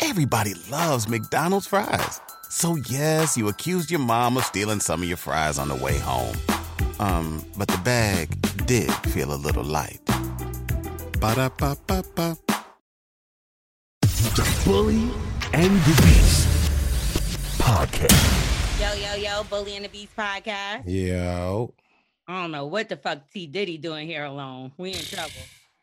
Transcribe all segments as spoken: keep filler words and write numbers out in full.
Everybody loves McDonald's fries. So yes, you accused your mom of stealing some of your fries on the way home. Um, but the bag did feel a little light. Ba-da-ba-ba-ba. The Bully and the Beast podcast. Yo, yo, yo, Bully and the Beast podcast. Yo. I don't know what the fuck T. Diddy doing here alone. We in trouble.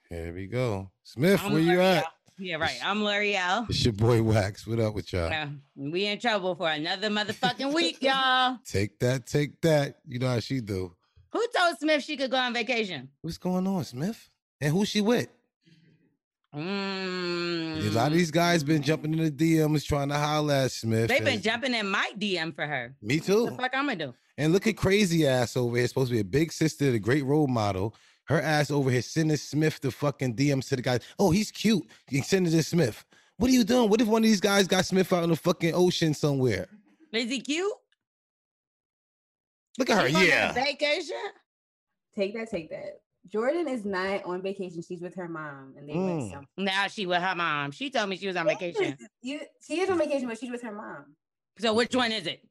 Here we go. Smith, I'm where you at? Y'all. Yeah, right. I'm Lorel. It's your boy Wax. What up with y'all? Yeah, we in trouble for another motherfucking week, y'all. Take that, take that. You know how she do. Who told Smith she could go on vacation? What's going on, Smith? And who she with? Mm. A lot of these guys been jumping in the D Ms trying to holler at Smith. They've been jumping in my D M for her. Me too. What the fuck I'm gonna do? And look at crazy ass over here. Supposed to be a big sister, the great role model. Her ass over here sending Smith the fucking D Ms to the guy. Oh, he's cute. You sending this Smith. What are you doing? What if one of these guys got Smith out in the fucking ocean somewhere? Is he cute? Look at her. She's yeah. On vacation. Take that. Take that. Jordan is not on vacation. She's with her mom, and they mm. went somewhere. Now she with her mom. She told me she was on yes. vacation. You, she is on vacation, but she's with her mom. So which one is it?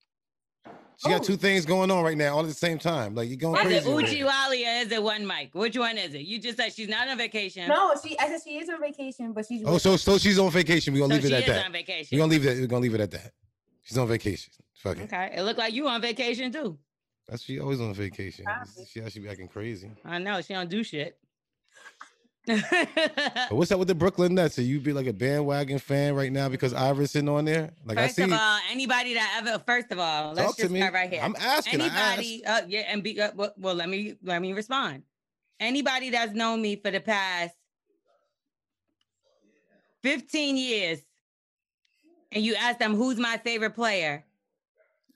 She got two things going on right now, all at the same time. Like, you're going crazy. Is it Uchiwali or is it one mic? Which one is it? You just said she's not on vacation. No, she. I said she is on vacation, but she's... Oh, so so she's on vacation. We're going to leave it at that. So she is on vacation. We're going to leave it We're gonna leave it at that. She's on vacation. Fuck it. Okay. It looked like you on vacation, too. That's she always on vacation. She actually be acting crazy. I know. She don't do shit. What's up with the Brooklyn Nets? Are you be like a bandwagon fan right now because Iverson sitting on there? Like first I see. First of all, anybody that ever. First of all, let's just start right here. I'm asking anybody. Ask. Uh, yeah, and be uh, well, well. Let me let me respond. Anybody that's known me for the past fifteen years, and you ask them who's my favorite player,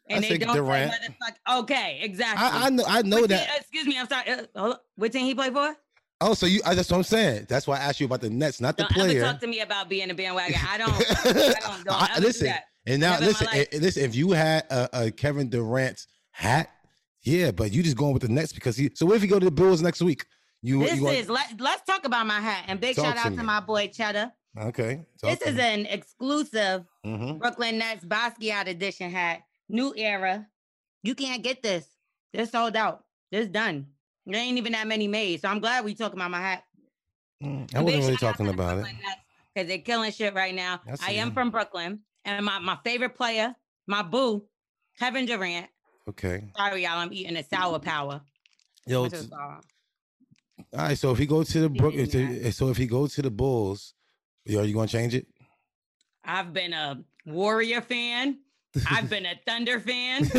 and I they don't Durant. Say motherfucker. Okay, exactly. I, I know. I know which that. He, excuse me. I'm sorry. Uh, hold on. What team he played for? Oh, so you, that's what I'm saying. That's why I asked you about the Nets, not don't the player. Don't ever talk to me about being a bandwagon. I don't. I don't, don't I, listen, do that. And now, listen, and, listen, if you had a, a Kevin Durant hat, yeah, but you just going with the Nets because he, so what if you go to the Bulls next week? You, this you want, is, let, let's talk about my hat. And big shout out to, to my boy, Cheddar. Okay. This is me. An exclusive mm-hmm. Brooklyn Nets Basquiat edition hat. New Era. You can't get this. This sold out. This done. There ain't even that many made, so I'm glad we talking about my hat. Mm, I wasn't really talking about it. Because they're killing shit right now. I am from Brooklyn, and my, my favorite player, my boo, Kevin Durant. Okay. Sorry, y'all, I'm eating a sour power. Yo, all right, so if he goes to the Brooklyn, so if he goes to the Bulls, are you going to change it? I've been a Warrior fan. I've been a Thunder fan.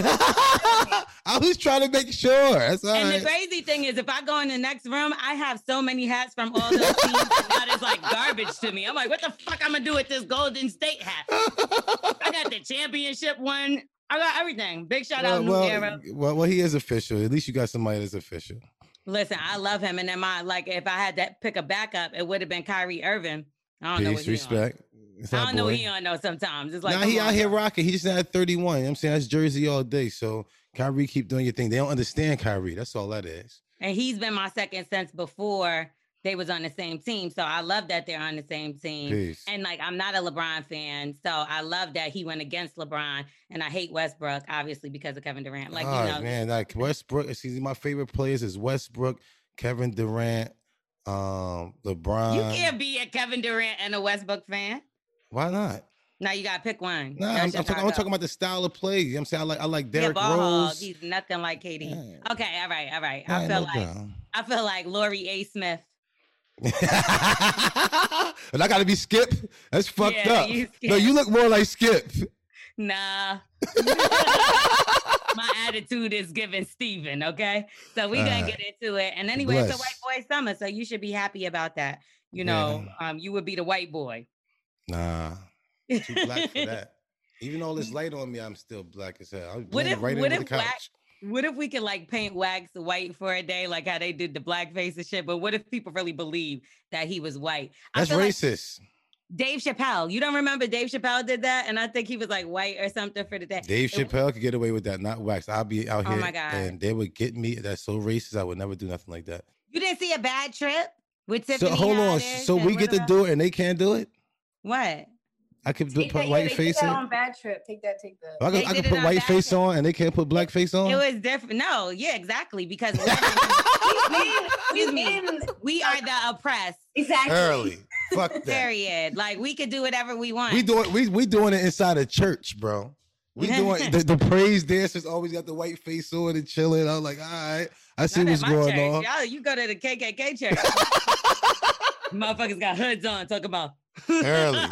I was trying to make sure. That's all and right. The crazy thing is, if I go in the next room, I have so many hats from all those teams that is like garbage to me. I'm like, what the fuck I'm going to do with this Golden State hat? I got the championship one. I got everything. Big shout well, out New well, Era. Well, well, he is official. At least you got somebody that's official. Listen, I love him. And then my, like, if I had to pick a backup, it would have been Kyrie Irving. I don't Peace, know what respect. I don't boy. know he don't know sometimes. It's like nah, he out here rocking. He's not at thirty-one. You know what I'm saying? That's Jersey all day. So Kyrie, keep doing your thing. They don't understand Kyrie. That's all that is. And he's been my second since before they was on the same team. So I love that they're on the same team. Peace. And like, I'm not a LeBron fan. So I love that he went against LeBron. And I hate Westbrook, obviously, because of Kevin Durant. Like, oh, you know, man, like Westbrook. See, my favorite players is Westbrook, Kevin Durant, um, LeBron. You can't be a Kevin Durant and a Westbrook fan. Why not? Now you gotta pick one. Nah, I'm, I'm, talking, I'm talking about the style of play. You know what I'm saying? I like I like Derek yeah, Rose. Hog. He's nothing like K D. Yeah. Okay, all right, all right. I, I feel like down. I feel like Lori A. Smith. And I gotta be Skip. That's fucked yeah, up. You no, you look more like Skip. Nah. My attitude is giving Stephen, okay? So we're gonna right. get into it. And anyway, Bless. It's a white boy summer, so you should be happy about that. You know, yeah. um, you would be the white boy. Nah, too black for that. Even though it's light on me, I'm still black as hell. I'm what if, right what if the couch. Wax, what if we could like paint Wax white for a day, like how they did the blackface and shit? But what if people really believe that he was white? That's racist. Like Dave Chappelle, you don't remember Dave Chappelle did that? And I think he was like white or something for the day. Dave it, Chappelle could get away with that, not Wax. I'll be out oh here my God. and they would get me. That's so racist. I would never do nothing like that. You didn't see A Bad Trip? With Tiffany so hold on. So we get to do it and they can't do it? What? I could put white face on Bad Trip. Take that, take that. I could, I could put white face on and they can't put black face on. It was different. No, yeah, exactly. Because we, we, we, we are the oppressed. Exactly. Early. Fuck that. Period. Like we could do whatever we want. We doing we we doing it inside a church, bro. We doing the, the praise dancers always got the white face on and chilling. I'm like, all right, I see Not what's going church. on. Y'all, you go to the K K K church. Motherfuckers got hoods on. Talk about early.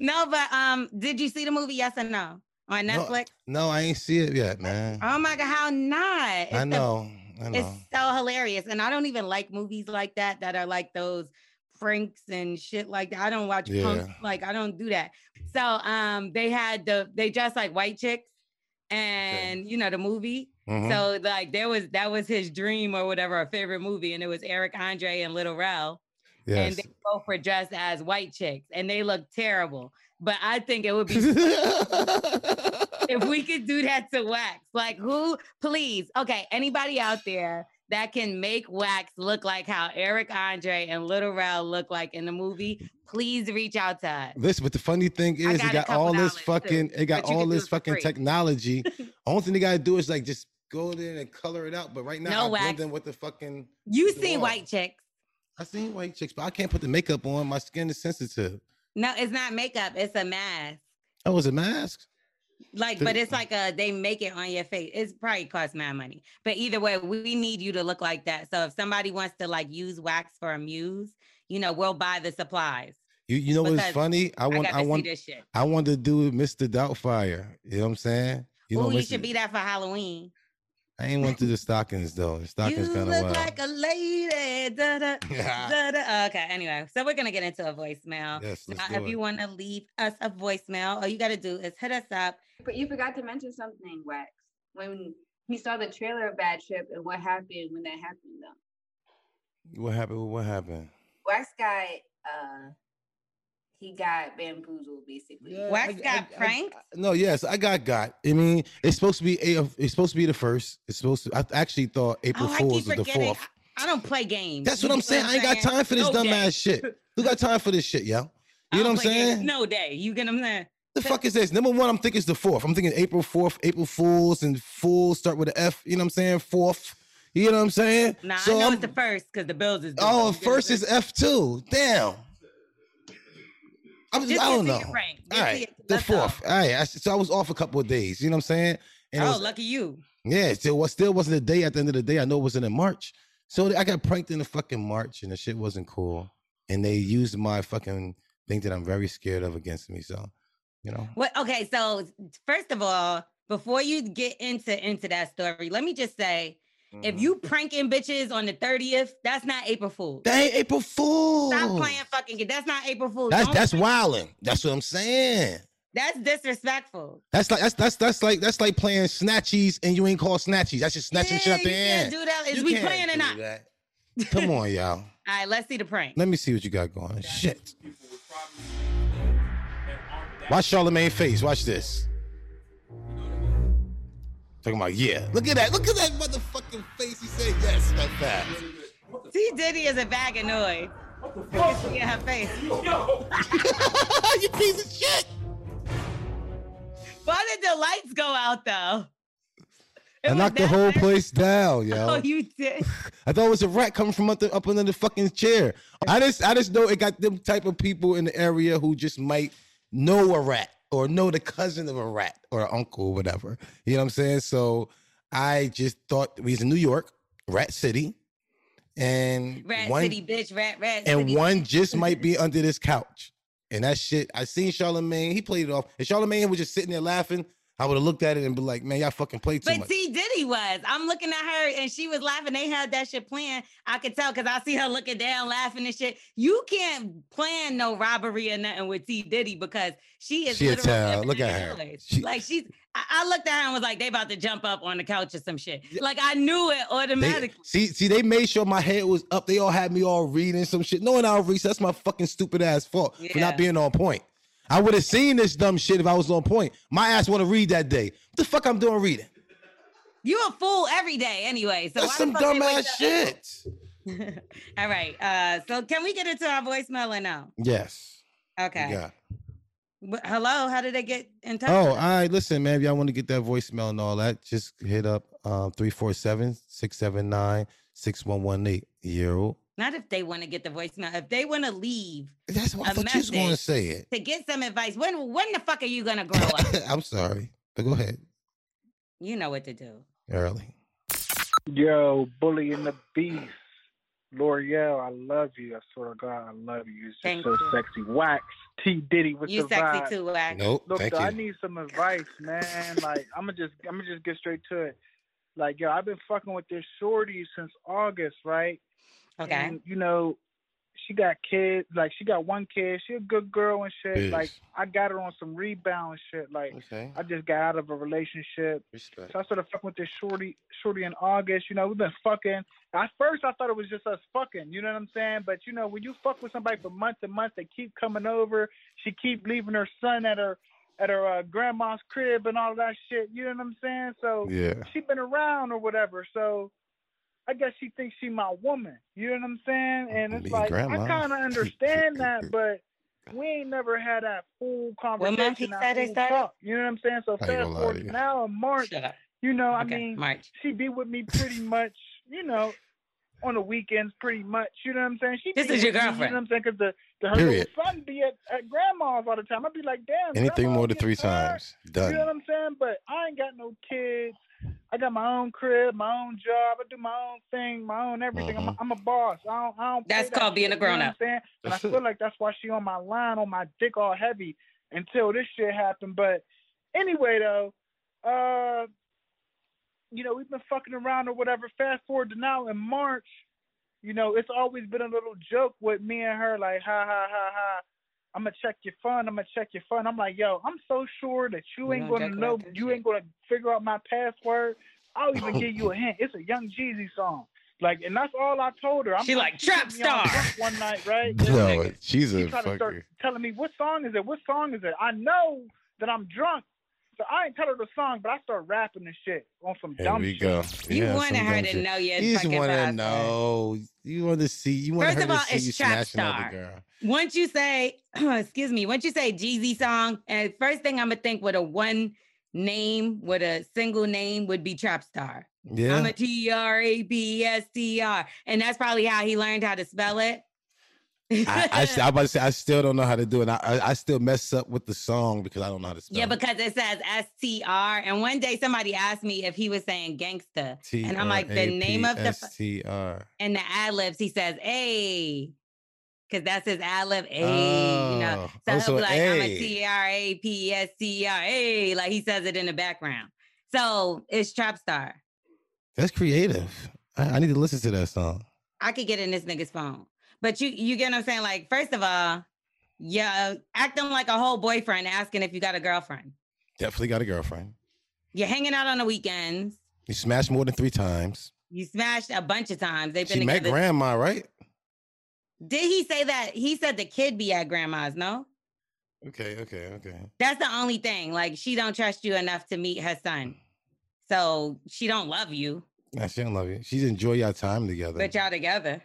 No, but um, did you see the movie? Yes or no? On Netflix? No, no, I ain't see it yet, man. Oh my God, how not? It's I know. The, I know. It's so hilarious, and I don't even like movies like that that are like those. Franks and shit like that. I don't watch yeah. punks. Like, I don't do that. So um, they had the, they dressed like white chicks and, okay. you know, the movie. Mm-hmm. So like there was, that was his dream or whatever, a favorite movie. And it was Eric Andre and Little Rel. Yes. And they both were dressed as white chicks and they looked terrible. But I think it would be if we could do that to Wax. Like who, please. Okay, anybody out there that can make Wax look like how Eric Andre and Little Rel look like in the movie, please reach out to us. Listen, but the funny thing is, got it got all this fucking, too, it got all this fucking free. technology. Only thing they gotta do is like just go there and color it out. But right now, no I wax. blend them with the fucking. You seen wall. white chicks? I seen white chicks, but I can't put the makeup on. My skin is sensitive. No, it's not makeup. It's a mask. Oh, it's a mask. Like, but it's like a, they make it on your face. It's probably cost mad money. But either way, we need you to look like that. So if somebody wants to like use Wax for a muse, you know, we'll buy the supplies. You you know what's funny? I want I, I want this shit. I want to do Mister Doubtfire. You know what I'm saying? You oh, you should be that for Halloween. I ain't went through the stockings though. The stockings kind of wild. You look like a lady. Da, da, da, da. Okay, anyway. So we're going to get into a voicemail. Yes, let's now, do if it. you want to leave us a voicemail, all you got to do is hit us up. But you forgot to mention something, Wax. When he saw the trailer of Bad Trip and what happened when that happened though. What happened? What happened? Wax got, uh, he got bamboozled basically. Yeah, Wax I, got I, pranked? I, I, no, yes, I got got. I mean, it's supposed to be a, it's supposed to be the first. It's supposed to. I actually thought April oh, Fool's was the fourth. I, I don't play games. That's what I'm saying. I ain't got time for this no dumbass shit. Who got time for this shit, yo? You know what I'm saying? No day. You get them there. The fuck is this? Number one, I'm thinking it's the fourth. I'm thinking April fourth, April Fools, and Fools start with an F. You know what I'm saying? Fourth. You know what I'm saying? Nah, so I know I'm, it's the first because the Bills is. Oh, first is F too. Damn. I'm, just I don't know. All right, the fourth. All right, I, so I was off a couple of days. You know what I'm saying? And oh, was, lucky you. Yeah, still was still wasn't a day. At the end of the day, I know it wasn't in March. So I got pranked in the fucking March, and the shit wasn't cool. And they used my fucking thing that I'm very scared of against me. So. You know what? Okay, so first of all, before you get into into that story, let me just say, mm-hmm. if you pranking bitches on the thirtieth, that's not April Fool's. That ain't April Fool's. Stop playing fucking games. That's not April Fool's. That's Don't that's wilding. That's what I'm saying. That's disrespectful. That's like that's that's that's like that's like playing snatchies and you ain't called snatchies. That's just snatching yeah, shit out the end. Do that. Is you we playing or not? That. Come on, y'all. All right, let's see the prank. Let me see what you got going. That's shit. Watch Charlamagne face. Watch this. Talking about, yeah. Look at that. Look at that motherfucking face. He said yes like that. T. Diddy is a bag of noise. What the fuck? I can see in her face. Yo. You piece of shit. Why did the lights go out, though? It I knocked the whole there? place down, yo. Oh, you did. I thought it was a rat coming from up, the, up under the fucking chair. I just, I just know it got them type of people in the area who just might... know a rat or know the cousin of a rat or an uncle or whatever. You know what I'm saying? So I just thought we was in New York, Rat City. And Rat one, City, bitch, rat, rat. And city. One just might be under this couch. And that shit, I seen Charlamagne. He played it off. And Charlamagne was just sitting there laughing. I would have looked at it and be like, man, y'all fucking play too but much. But T. Diddy was. I'm looking at her and she was laughing. They had that shit playing. I could tell because I see her looking down, laughing and shit. You can't plan no robbery or nothing with T. Diddy because she is. She a tell. Look at her. She, like she's. I, I looked at her and was like, they about to jump up on the couch or some shit. Like I knew it automatically. They, see, see, they made sure my head was up. They all had me all reading some shit. Knowing I'll read, that's my fucking stupid ass fault yeah. for not being on point. I would have seen this dumb shit if I was on point. My ass want to read that day. What the fuck I'm doing reading? You a fool every day anyway. So that's some dumb ass shit. All right. Uh, so can we get into our voicemail or no? Yes. Okay. Yeah. Hello. How did they get in touch? Oh, all right. Listen, man, if y'all want to get that voicemail and all that, just hit up um, three four seven, six seven nine, six one one eight. Yo. Not if they want to get the voicemail. If they want to leave, that's what I thought you was going to say it. To get some advice. When when the fuck are you going to grow up? I'm sorry, but go ahead. You know what to do. Early. Yo, Bully and the Beast. L'Oreal, I love you. I swear to God, I love you. It's just thank so you. Sexy. Wax. T. Diddy with you the vibe. You sexy too, Wax. Nope, Look, thank though, you. I need some advice, man. Like, I'm going to just, I'm gonna just get straight to it. Like, yo, I've been fucking with this shorty since August, right? Okay. And, you know, she got kids. Like, she got one kid. She a good girl and shit. Yes. Like, I got her on some rebound shit. Like, okay. I just got out of a relationship. Respect. So I started fucking with this shorty, shorty in August. You know, we've been fucking. At first, I thought it was just us fucking. You know what I'm saying? But, you know, when you fuck with somebody for months and months, they keep coming over. She keep leaving her son at her at her uh, grandma's crib and all that shit. You know what I'm saying? So yeah. She been around or whatever. So I guess she thinks she my woman. You know what I'm saying? And it's Me like, grandma. I kind of understand that, but we ain't never had that full conversation. Well, full talk, you know what I'm saying? So fast forward now in March, you know, okay. I mean, March. She be with me pretty much, you know, on the weekends pretty much. You know what I'm saying? She this is your girlfriend. Me, you know what I'm saying? Because the, the, her little son be at, at grandma's all the time. I'd be like, damn. Anything more than three times. Done. You know what I'm saying? But I ain't got no kids. I got my own crib, my own job. I do my own thing, my own everything. Mm-hmm. I'm, I'm a boss. I don't. I don't that's called that, being a grown up. You know and I feel like that's why she on my line, on my dick, all heavy until this shit happened. But anyway, though, uh, you know, we've been fucking around or whatever. Fast forward to now in March, you know, it's always been a little joke with me and her, like ha ha ha ha. I'm gonna check your phone. I'm gonna check your phone. I'm like, yo, I'm so sure that you ain't gonna know. You ain't gonna figure out my password. I'll even give you a hint. It's a Young Jeezy song. Like, and that's all I told her. I'm she like Trapstar one night, right? No, she's a fucker. Telling me what song is it? What song is it? I know that I'm drunk, so I ain't tell her the song, but I start rapping and shit on some Here dumb we shit. Go. You yeah, wanted her to shit. Know your you fucking want to know. You want to see. You want First her of all, to see it's Trapstar. Girl. Once you say, excuse me, once you say Jeezy song, and first thing I'm going to think with a one name, with a single name would be Trapstar. Yeah. I'm a T R A B S T R. And that's probably how he learned how to spell it. I, I, I, about to say, I still don't know how to do it. I, I, I still mess up with the song because I don't know how to spell it. Yeah, because it says S T R. And one day somebody asked me if he was saying gangster. And I'm like, the name of the... S T R. And the ad-libs, he says, hey... Cause that's his ad-lib, a oh, you know. So he'll be like, a. I'm a T R A P S T R A, like he says it in the background. So it's Trapstar. That's creative. I, I need to listen to that song. I could get in this nigga's phone, but you, you get what I'm saying? Like, first of all, yeah, acting like a whole boyfriend, asking if you got a girlfriend. Definitely got a girlfriend. You're hanging out on the weekends. You smashed more than three times. You smashed a bunch of times. They've been. She met grandma, right? Did he say that? He said the kid be at grandma's, no? Okay, okay, okay. That's the only thing. Like, she don't trust you enough to meet her son. So, she don't love you. Nah, she don't love you. She's enjoy y'all time together. But y'all together.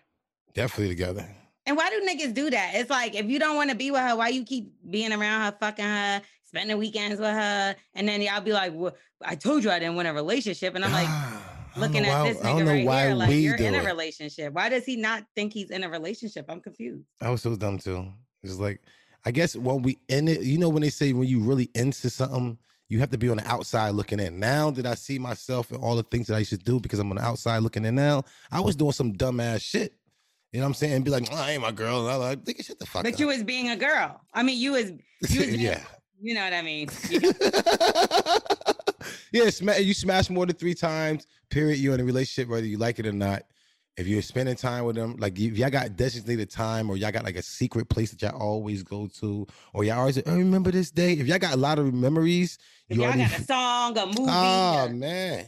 Definitely together. And why do niggas do that? It's like, if you don't want to be with her, why you keep being around her, fucking her, spending weekends with her, and then y'all be like, well, I told you I didn't want a relationship. And I'm like... Looking at why, this nigga right why here, like you're in a it. Relationship. Why does he not think he's in a relationship? I'm confused. I was so dumb too. It's like, I guess when we in it, you know, when they say when you really into something, you have to be on the outside looking in. Now that I see myself and all the things that I should do because I'm on the outside looking in now, I was doing some dumb ass shit. You know what I'm saying? Be like, oh, I ain't my girl. And I like, shut the fuck but up. But you was being a girl. I mean, you was, you was being yeah. You know what I mean? Yeah. Yes, yeah, you smash more than three times, period. You're in a relationship, whether you like it or not. If you're spending time with them, like if y'all got designated time or y'all got like a secret place that y'all always go to, or y'all always, oh, remember this day. If y'all got a lot of memories. If you y'all already... got a song, a movie. Oh, or... man.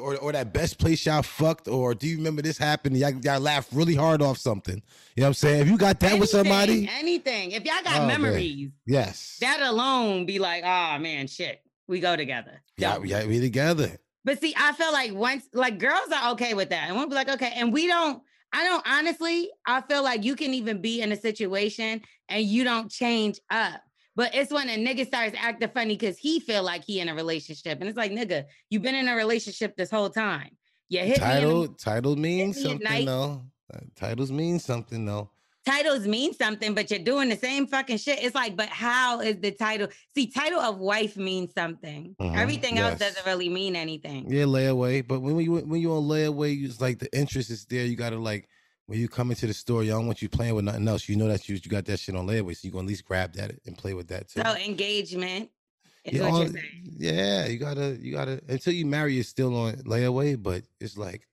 Or or that best place y'all fucked, or do you remember this happened? Y'all, y'all laughed really hard off something. You know what I'm saying? If you got that anything, with somebody. Anything. If y'all got oh, memories. Man. Yes. That alone be like, oh, man, shit. We go together. Yeah, yeah, we together. But see, I feel like once, like girls are okay with that. And we'll be like, okay. And we don't, I don't, honestly, I feel like you can even be in a situation and you don't change up. But it's when a nigga starts acting funny because he feel like he in a relationship. And it's like, nigga, you've been in a relationship this whole time. You hit title, me the, title means me something though. Titles mean something though. Titles mean something, but you're doing the same fucking shit. It's like, but how is the title? See, title of wife means something. Mm-hmm. Everything yes. else doesn't really mean anything. Yeah, layaway. But when you when you on layaway, it's like the interest is there. You gotta like when you come into the store, y'all don't want you playing with nothing else. You know that you you got that shit on layaway, so you gonna at least grab that and play with that too. So engagement is yeah, what on, you're saying. Yeah, you gotta you gotta until you marry, you're still on layaway. But it's like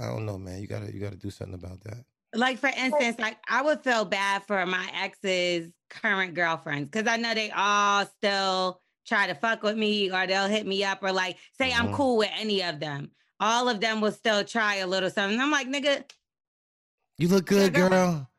I don't know, man. You gotta you gotta do something about that. Like, for instance, like I would feel bad for my ex's current girlfriends because I know they all still try to fuck with me or they'll hit me up or like say mm-hmm. I'm cool with any of them. All of them will still try a little something. I'm like, nigga. You look good, girl. girl.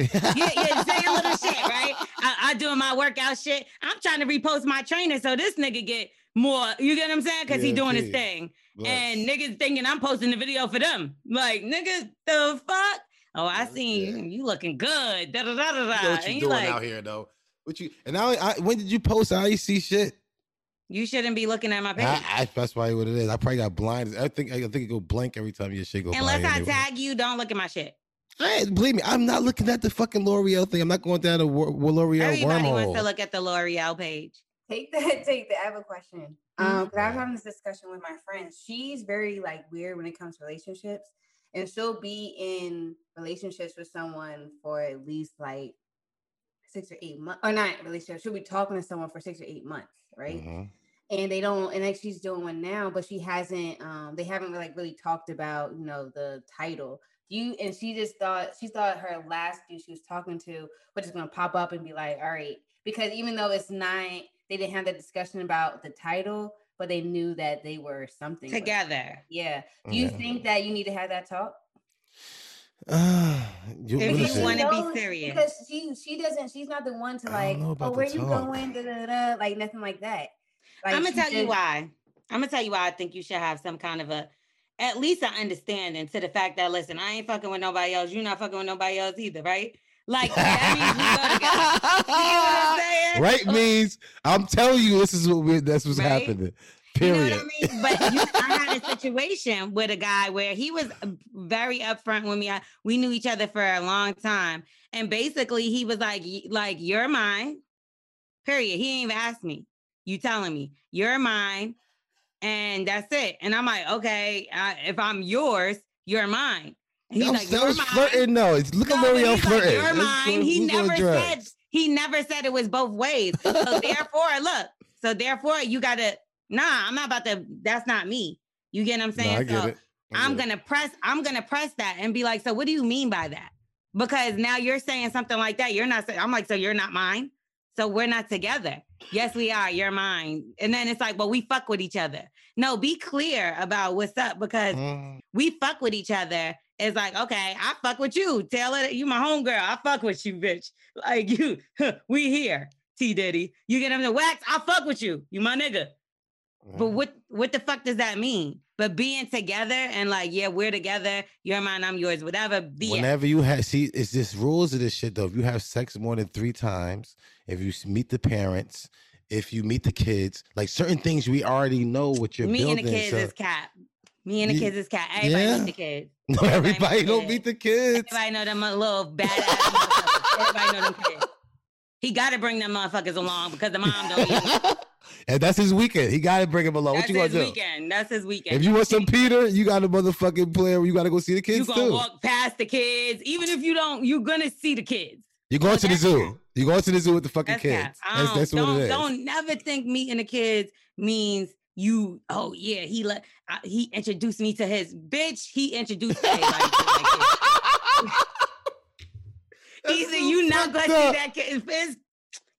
yeah, yeah, say a little shit, right? I, I doing my workout shit. I'm trying to repost my trainer so this nigga get more, you get what I'm saying? Because yeah, he doing geez. his thing. Bless. And niggas thinking I'm posting the video for them. Like, nigga, the fuck? Oh, I seen yeah. you. You looking good. Da, da, da, da, you know what you doing like, out here, though? What you and I, I? When did you post? I see shit. You shouldn't be looking at my page. I, I, that's probably what it is. I probably got blind. I think I think it go blank every time your shit go. Unless I anyway. tag you, don't look at my shit. Hey, believe me, I'm not looking at the fucking L'Oreal thing. I'm not going down a L'Oreal. Everybody wormhole. Wants to look at the L'Oreal page. Take that. Take that. I have a question. Um, because I was having this discussion with my friend. She's very like weird when it comes to relationships. And she'll be in relationships with someone for at least like six or eight months, or not relationships. She'll be talking to someone for six or eight months, right? Mm-hmm. And they don't, and like she's doing one now, but she hasn't. Um, they haven't like really talked about, you know, the title. You and she just thought she thought her last dude she was talking to was just gonna pop up and be like, all right, because even though it's not, they didn't have that discussion about the title. But they knew that they were something together. Yeah. Do you yeah. think that you need to have that talk? Uh, you, if you want to be serious, because she she doesn't. She's not the one to like. Oh, where you going? Da, da, da, like nothing like that. Like, I'm gonna tell you why. I'm gonna tell you why I think you should have some kind of a, at least an understanding to the fact that listen, I ain't fucking with nobody else. You're not fucking with nobody else either, right? Like that means we go together. You know what I'm saying? Right means I'm telling you this is what we're, that's what's right? happening. Period. You know what I mean? But you, I had a situation with a guy where he was very upfront with me. I, we knew each other for a long time, and basically he was like, "Like you're mine." Period. He ain't even asked me. You telling me you're mine, and that's it. And I'm like, okay, I, if I'm yours, you're mine. He's I'm like, so you're mine. Flirting, no. It's look no, at L'Oreal flirting. Like, you're mine. It's, he never said he never said it was both ways. So therefore, look. So therefore, you gotta. Nah, I'm not about to. That's not me. You get what I'm saying? No, I so get it. I I'm get gonna it. press. I'm gonna press that and be like, so what do you mean by that? Because now you're saying something like that. You're not. I'm like, so you're not mine. So we're not together. Yes, we are. You're mine. And then it's like, well, we fuck with each other. No, be clear about what's up because mm. we fuck with each other. It's like, okay, I fuck with you. Tell her you my homegirl. I fuck with you, bitch. Like you, huh, we here, T. Diddy. You get him the wax, I fuck with you. You my nigga. Mm. But what, what the fuck does that mean? But being together and like, yeah, we're together. You're mine, I'm yours, whatever. Be Whenever it. you have, see, it's this rules of this shit though. If you have sex more than three times, if you meet the parents, if you meet the kids, like certain things we already know what you're Me building. Me and the kids so. is cap. Me and the kids is cat. Everybody yeah. meet the kids. Everybody, everybody don't meet the kids. Everybody know them little badass. Everybody know them kids. He got to bring them motherfuckers along because the mom don't eat. And that's his weekend. He got to bring him along. That's what you gonna do? That's his weekend. That's his weekend. If you want some Peter, you got a motherfucking player. You got to go see the kids too. You gonna too. walk past the kids, even if you don't. You're gonna see the kids. You're going so to the zoo. You're going to the zoo with the fucking that's kids. That's, that's what it is. Don't never think meeting the kids means you, oh yeah, he let uh, he introduced me to his bitch. He introduced me. Like, like either you not gonna up. see that kid. It's,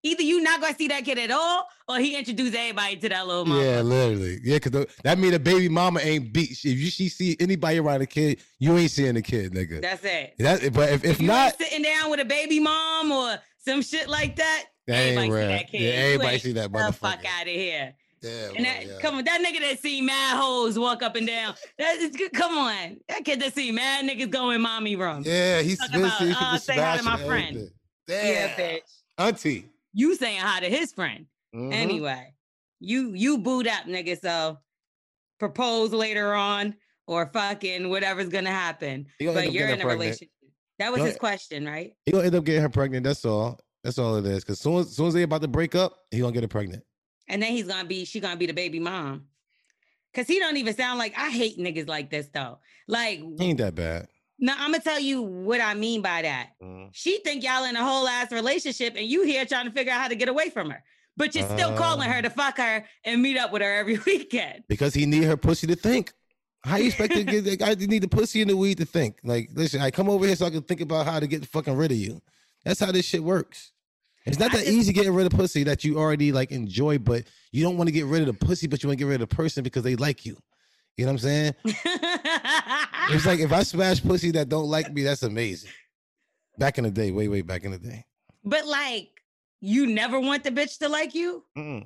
either you not gonna see that kid at all, or he introduced everybody to that little mama. Yeah, literally. Yeah, because that mean the baby mama ain't beat. If you she see anybody around a kid, you ain't seeing the kid, nigga. That's it. That's, but if, if, if you not sitting down with a baby mom or some shit like that, that everybody ain't see that kid. Yeah, everybody see that motherfucker. The fuck out of here. Yeah, and that, yeah. Come on, that nigga that seen mad hoes walk up and down. That is good. Come on, that kid that seen mad niggas go in mommy room. Yeah, he's been about, he uh, say hi to my friend. Damn. Yeah, bitch. Auntie, you saying hi to his friend. Mm-hmm. Anyway, you you booed up, nigga. So propose later on or fucking whatever's gonna happen. Gonna but you're in a pregnant. relationship. That was he his question, right? He gonna end up getting her pregnant. That's all. That's all it is. Because soon as soon as they about to break up, he gonna get her pregnant. And then he's gonna be, she gonna be the baby mom. Cause he don't even sound like, I hate niggas like this though. Like, ain't that bad. No, I'm gonna tell you what I mean by that. Mm. She think y'all in a whole ass relationship and you here trying to figure out how to get away from her. But you're still uh, calling her to fuck her and meet up with her every weekend. Because he need her pussy to think. How you expect to get, I need the pussy and the weed to think. Like, listen, I come over here so I can think about how to get fucking rid of you. That's how this shit works. It's not that just, easy getting rid of pussy that you already like enjoy, but you don't want to get rid of the pussy, but you want to get rid of the person because they like you. You know what I'm saying? It's like if I smash pussy that don't like me, that's amazing. Back in the day, way, way back in the day. But like, you never want the bitch to like you? Mm-mm.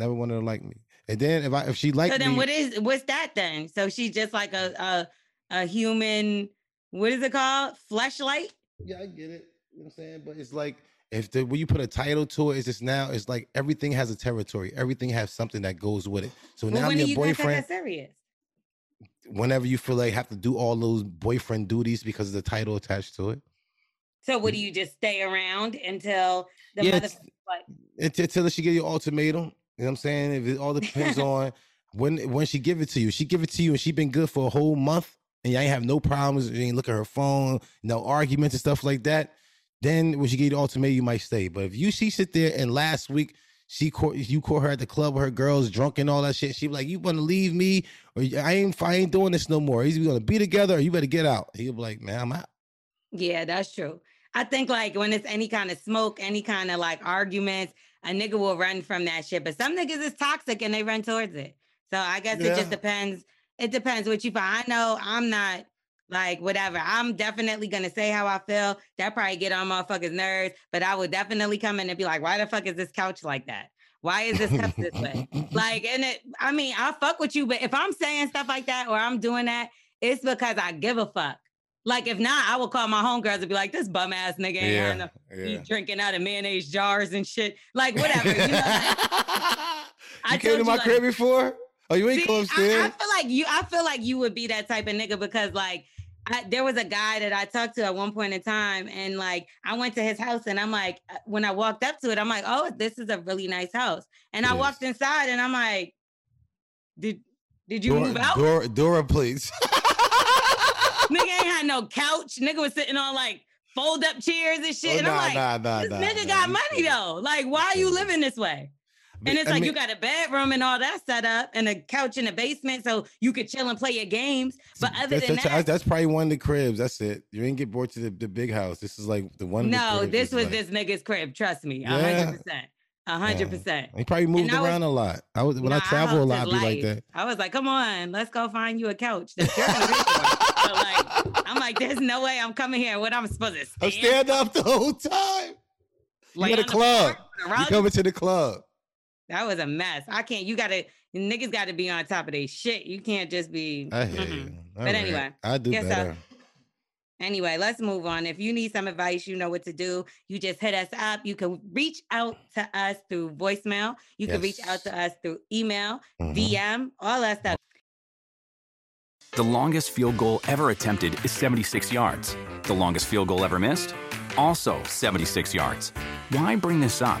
Never wanted to like me. And then if I if she liked me, so then me, what is what's that then? So she's just like a a a human. What is it called? Fleshlight? Yeah, I get it. You know what I'm saying? But it's like. If the, when you put a title to it, it's just now, it's like everything has a territory. Everything has something that goes with it. So well, now I'm your boyfriend. Serious? Whenever you feel like you have to do all those boyfriend duties because of the title attached to it. So what do you just stay around until the yeah, mother? Like- until she give you an ultimatum. You know what I'm saying? If it all depends on when when she give it to you. She give it to you and she been good for a whole month and you ain't have no problems. You ain't look at her phone, no arguments and stuff like that. Then when she gave you the ultimatum, you might stay. But if you she sit there and last week she caught you caught her at the club with her girls drunk and all that shit, she be like, "You want to leave me? Or I ain't I ain't doing this no more. Either we gonna be together, or you better get out." He'll be like, "Man, I'm out." Yeah, that's true. I think like when it's any kind of smoke, any kind of like arguments, a nigga will run from that shit. But some niggas is toxic and they run towards it. So I guess yeah. It just depends. It depends what you find. I know I'm not. Like, whatever. I'm definitely going to say how I feel. That probably get on motherfuckers' nerves, but I would definitely come in and be like, why the fuck is this couch like that? Why is this cup this way? Like, and it, I mean, I fuck with you, but if I'm saying stuff like that or I'm doing that, it's because I give a fuck. Like, if not, I will call my homegirls and be like, this bum ass nigga ain't yeah, yeah. He's drinking out of mayonnaise jars and shit. Like, whatever. You know, like, I you came to my like, crib before? Oh, you ain't close there. I, I feel like you, I feel like you would be that type of nigga because, like, I, there was a guy that I talked to at one point in time and like, I went to his house and I'm like, when I walked up to it, I'm like, oh, this is a really nice house. And yes. I walked inside and I'm like, did, did you Dora, move out? Dora, Dora please. Nigga ain't had no couch. Nigga was sitting on like fold up chairs and shit. Oh, and nah, I'm like, nah, nah, this nah, nigga nah, got nah, money nah. though. Like, why are you living this way? And it's I like mean, you got a bedroom and all that set up and a couch in the basement so you could chill and play your games. But other that's, than that's, that, that's probably one of the cribs. That's it. You didn't get bored to the, the big house. This is like the one. No, the this was like, this nigga's crib. Trust me. A hundred percent. A hundred percent. He probably moved and around was, a lot. I was when nah, I travel a lot, be like that. I was like, come on, let's go find you a couch. That's your so like, I'm like, there's no way I'm coming here. What I'm supposed to stand, stand up the whole time. Like the club. Floor, you coming to the club. That was a mess. I can't, you gotta, niggas gotta be on top of their shit. You can't just be, I hear you. But right. anyway. I do yes, better. So. Anyway, let's move on. If you need some advice, you know what to do. You just hit us up. You can reach out to us through voicemail. You yes. can reach out to us through email, mm-hmm. D M, all that stuff. The longest field goal ever attempted is seventy-six yards. The longest field goal ever missed? Also seventy-six yards. Why bring this up?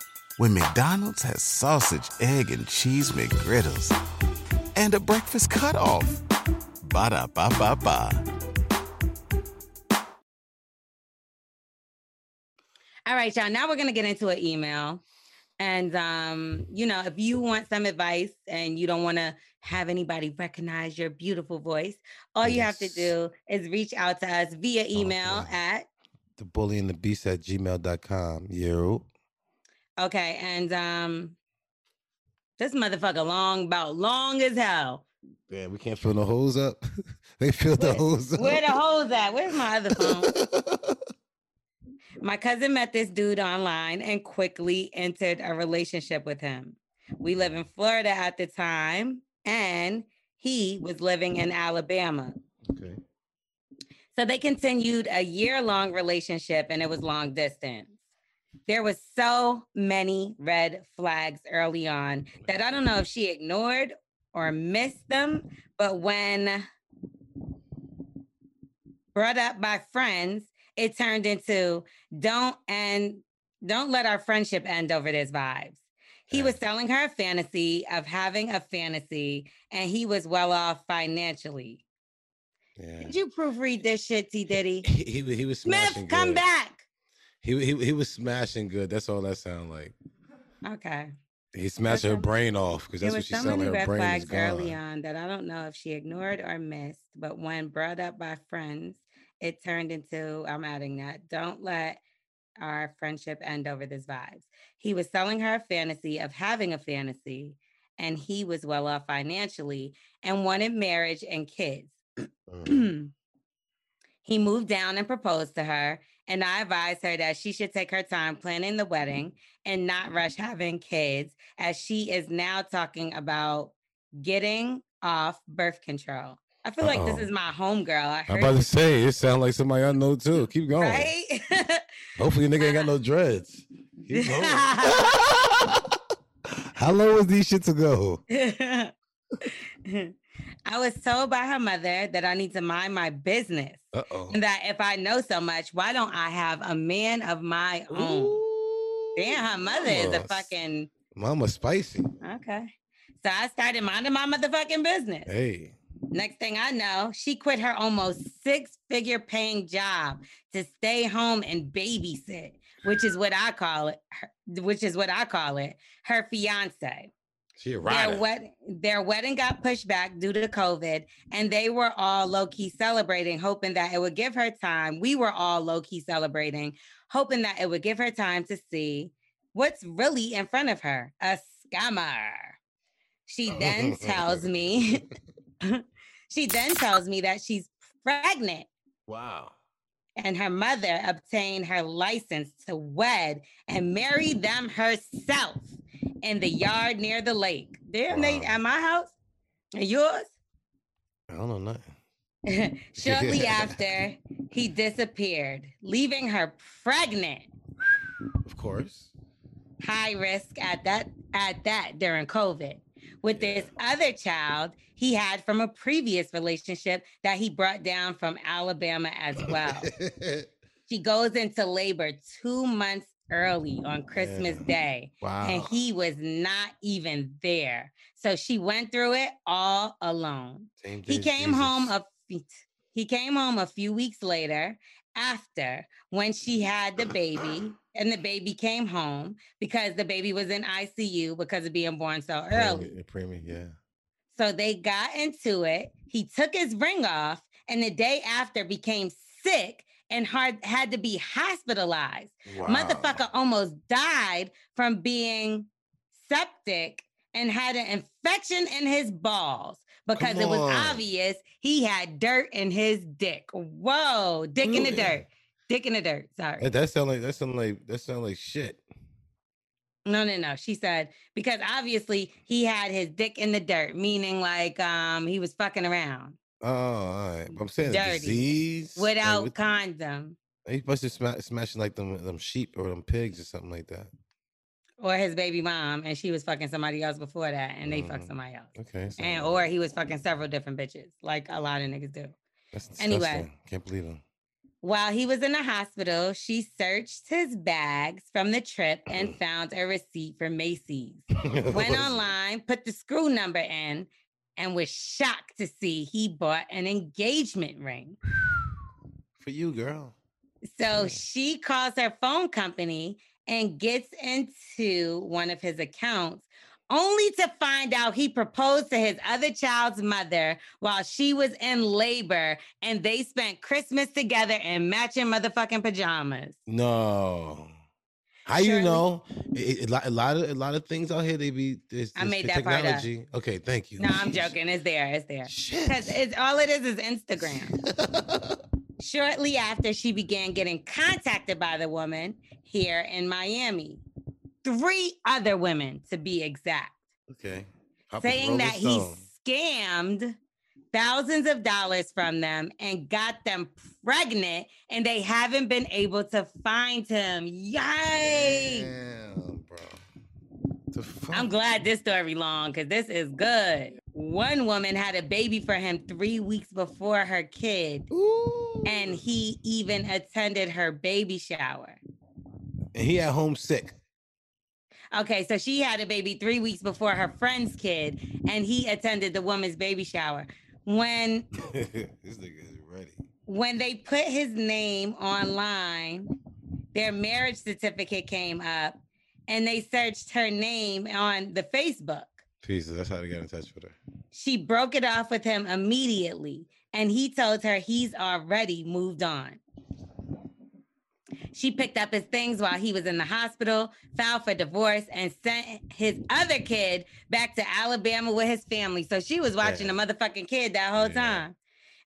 when McDonald's has sausage, egg, and cheese McGriddles and a breakfast cutoff? Ba-da-ba-ba-ba. All right, y'all. Now we're going to get into an email. And, um, you know, if you want some advice and you don't want to have anybody recognize your beautiful voice, all yes. you have to do is reach out to us via email okay. at The Bully and the Beast at gmail dot com. Yo. Okay. And um, this motherfucker long, about long as hell. Yeah, we can't fill no holes up. They filled the holes up. Where the holes at? Where's my other phone? My cousin met this dude online and quickly entered a relationship with him. We live in Florida at the time, and he was living in Alabama. Okay. So they continued a year-long relationship, and it was long distance. There was so many red flags early on that I don't know if she ignored or missed them, but when brought up by friends, it turned into don't end, don't let our friendship end over this vibes. He was selling her a fantasy of having a fantasy, and he was well off financially. Yeah. Did you proofread this shit, T. Diddy? He, he, he was smashing Smith, good. Come back. He, he he was smashing good. That's all that sound like. Okay. He smashed her brain off because that's what she's selling. Her brain is gone. Early on that I don't know if she ignored or missed, but when brought up by friends, it turned into, I'm adding that, don't let our friendship end over this vibes. He was selling her a fantasy of having a fantasy, and he was well off financially and wanted marriage and kids. Mm. He moved down and proposed to her, and I advised her that she should take her time planning the wedding and not rush having kids, as she is now talking about getting off birth control. I feel Uh-oh. like this is my homegirl. I I'm about to say, it sounds like somebody I know too. Keep going. Right? Hopefully, nigga ain't got no dreads. Keep going. How long was these shit to go? I was told by her mother that I need to mind my business. Uh-oh. And that if I know so much, why don't I have a man of my own? Ooh, damn, her mother mama, is a fucking... Mama spicy. Okay. So I started minding my motherfucking business. Hey. Next thing I know, she quit her almost six-figure paying job to stay home and babysit, which is what I call it, which is what I call it, her fiance. She a rider. Their, wed- their wedding got pushed back due to COVID, and they were all low-key celebrating, hoping that it would give her time. We were all low-key celebrating, hoping that it would give her time to see what's really in front of her, a scammer. She then tells me... She then tells me that she's pregnant. Wow. And her mother obtained her license to wed and marry them herself in the yard near the lake. Damn, wow. They at my house? And yours? I don't know nothing. Shortly after, he disappeared, leaving her pregnant. Of course. High risk at that at that during COVID. With yeah. this other child he had from a previous relationship that he brought down from Alabama as well. She goes into labor two months early on Christmas yeah. Day. Wow. And he was not even there. So she went through it all alone. Thank he came Jesus. home a he came home a few weeks later after when she had the baby. And the baby came home because the baby was in I C U because of being born so early. Premium, yeah. So they got into it. He took his ring off, and the day after became sick and hard, had to be hospitalized. Wow. Motherfucker almost died from being septic and had an infection in his balls because it was obvious he had dirt in his dick. Whoa, dick Ooh, in the yeah. dirt. Dick in the dirt. Sorry. That, that sound like that sound like that sound like shit. No, no, no. She said because obviously he had his dick in the dirt, meaning like um he was fucking around. Oh, all right. I'm saying dirty, disease without like, what... condom. He must have smashed smashing like them them sheep or them pigs or something like that. Or his baby mom, and she was fucking somebody else before that, and they mm. fucked somebody else. Okay. So. And or he was fucking several different bitches, like a lot of niggas do. That's disgusting. Anyway, can't believe him. While he was in the hospital, she searched his bags from the trip and found a receipt for Macy's. Went online, put the screw number in, and was shocked to see he bought an engagement ring. For you, girl. So she calls her phone company and gets into one of his accounts, only to find out he proposed to his other child's mother while she was in labor, and they spent Christmas together in matching motherfucking pajamas. No. How Surely. You know? A, a, a, lot of, a lot of things out here, they be... It's, I made that technology. Part up. Okay, thank you. No, I'm joking. It's there. It's there. Because it's all it is is Instagram. Shortly after, she began getting contacted by the woman here in Miami. Three other women, to be exact. Okay. Papa saying that Stone. He scammed thousands of dollars from them and got them pregnant, and they haven't been able to find him. Yikes! Damn, bro. The fuck? I'm glad this story long, because this is good. One woman had a baby for him three weeks before her kid, ooh, and he even attended her baby shower. And he at home sick. Okay, so she had a baby three weeks before her friend's kid, and he attended the woman's baby shower. When this nigga is ready. When they put his name online, their marriage certificate came up, and they searched her name on the Facebook. Jesus, that's how they got in touch with her. She broke it off with him immediately, and he told her he's already moved on. She picked up his things while he was in the hospital, filed for divorce, and sent his other kid back to Alabama with his family. So she was watching yeah. the motherfucking kid that whole yeah. time.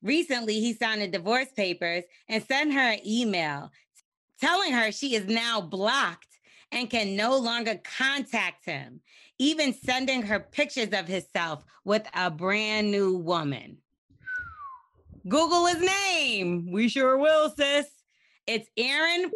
Recently, he signed the divorce papers and sent her an email telling her she is now blocked and can no longer contact him, even sending her pictures of himself with a brand new woman. Google his name. We sure will, sis. It's Aaron.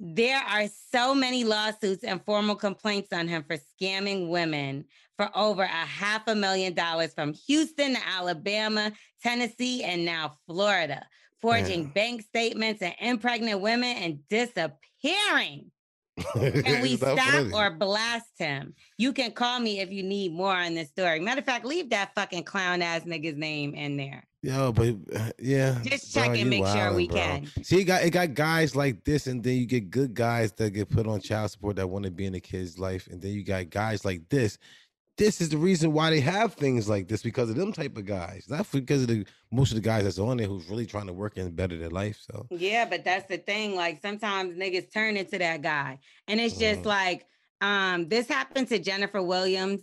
There are so many lawsuits and formal complaints on him for scamming women for over a half a million dollars from Houston to Alabama, Tennessee, and now Florida, forging yeah. bank statements and impregnating women and disappearing. Can we stop funny. Or blast him? You can call me if you need more on this story. Matter of fact, leave that fucking clown ass nigga's name in there. Yo, but uh, yeah. Just check bro, and make wilding, sure we bro. Can. See, it got it got guys like this, and then you get good guys that get put on child support that want to be in the kid's life, and then you got guys like this. This is the reason why they have things like this, because of them type of guys, not because of the most of the guys that's on there who's really trying to work and better their life. So yeah, but that's the thing. Like sometimes niggas turn into that guy, and it's just mm-hmm. like um, this happened to Jennifer Williams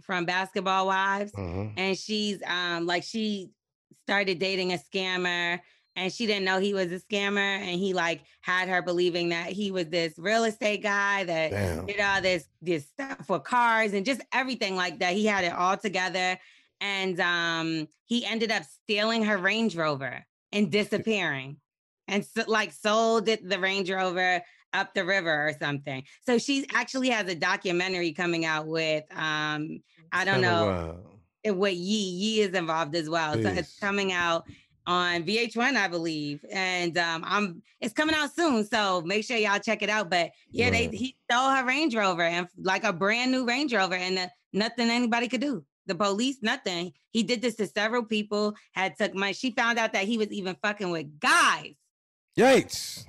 from Basketball Wives, mm-hmm. and she's um, like she started dating a scammer, and she didn't know he was a scammer, and he like had her believing that he was this real estate guy that damn. Did all this this stuff for cars and just everything like that. He had it all together, and um, he ended up stealing her Range Rover and disappearing, and so, like sold it, the Range Rover up the river or something. So she actually has a documentary coming out with um, I don't know what Yee Yee is involved as well. Please. So it's coming out on V H one, I believe, and um, I'm it's coming out soon, so make sure y'all check it out. But yeah, right. they he stole her Range Rover, and like a brand new Range Rover, and uh, nothing anybody could do. The police, nothing. He did this to several people. Had took money. She found out that he was even fucking with guys. Yikes!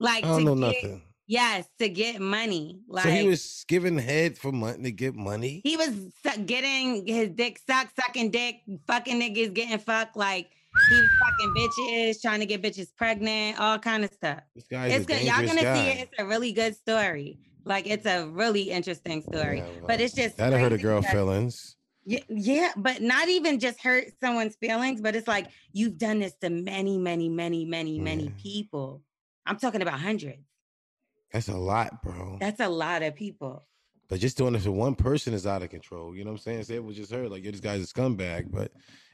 Like I don't to know get, nothing. Yes, to get money. Like so he was giving head for money to get money. He was su- getting his dick sucked, sucking dick, fucking niggas, getting fucked like. He was fucking bitches, trying to get bitches pregnant, all kind of stuff. This guy is it's good. Y'all gonna guy. See it. It's a really good story. Like it's a really interesting story. Yeah, well, but it's just that'll hurt a girl's feelings. Yeah, yeah, but not even just hurt someone's feelings. But it's like you've done this to many, many, many, many, mm. many people. I'm talking about hundreds. That's a lot, bro. That's a lot of people. But just doing it for one person is out of control. You know what I'm saying? Say it was just her. Like, yeah, this guy's a scumbag. But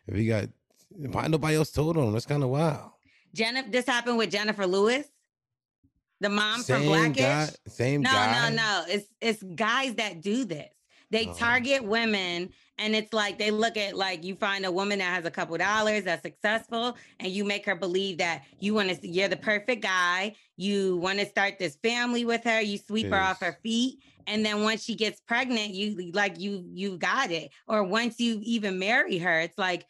if he got. Why nobody else told him? That's kind of wild. Jennifer, this happened with Jennifer Lewis, the mom same from Blackish. Guy, same no, guy. No, no, no. It's it's guys that do this. They oh. target women, and it's like they look at, like, you find a woman that has a couple dollars, that's successful, and you make her believe that you want to. You're the perfect guy. You want to start this family with her. You sweep Jeez. her off her feet, and then once she gets pregnant, you like you you got it. Or once you even marry her, it's like.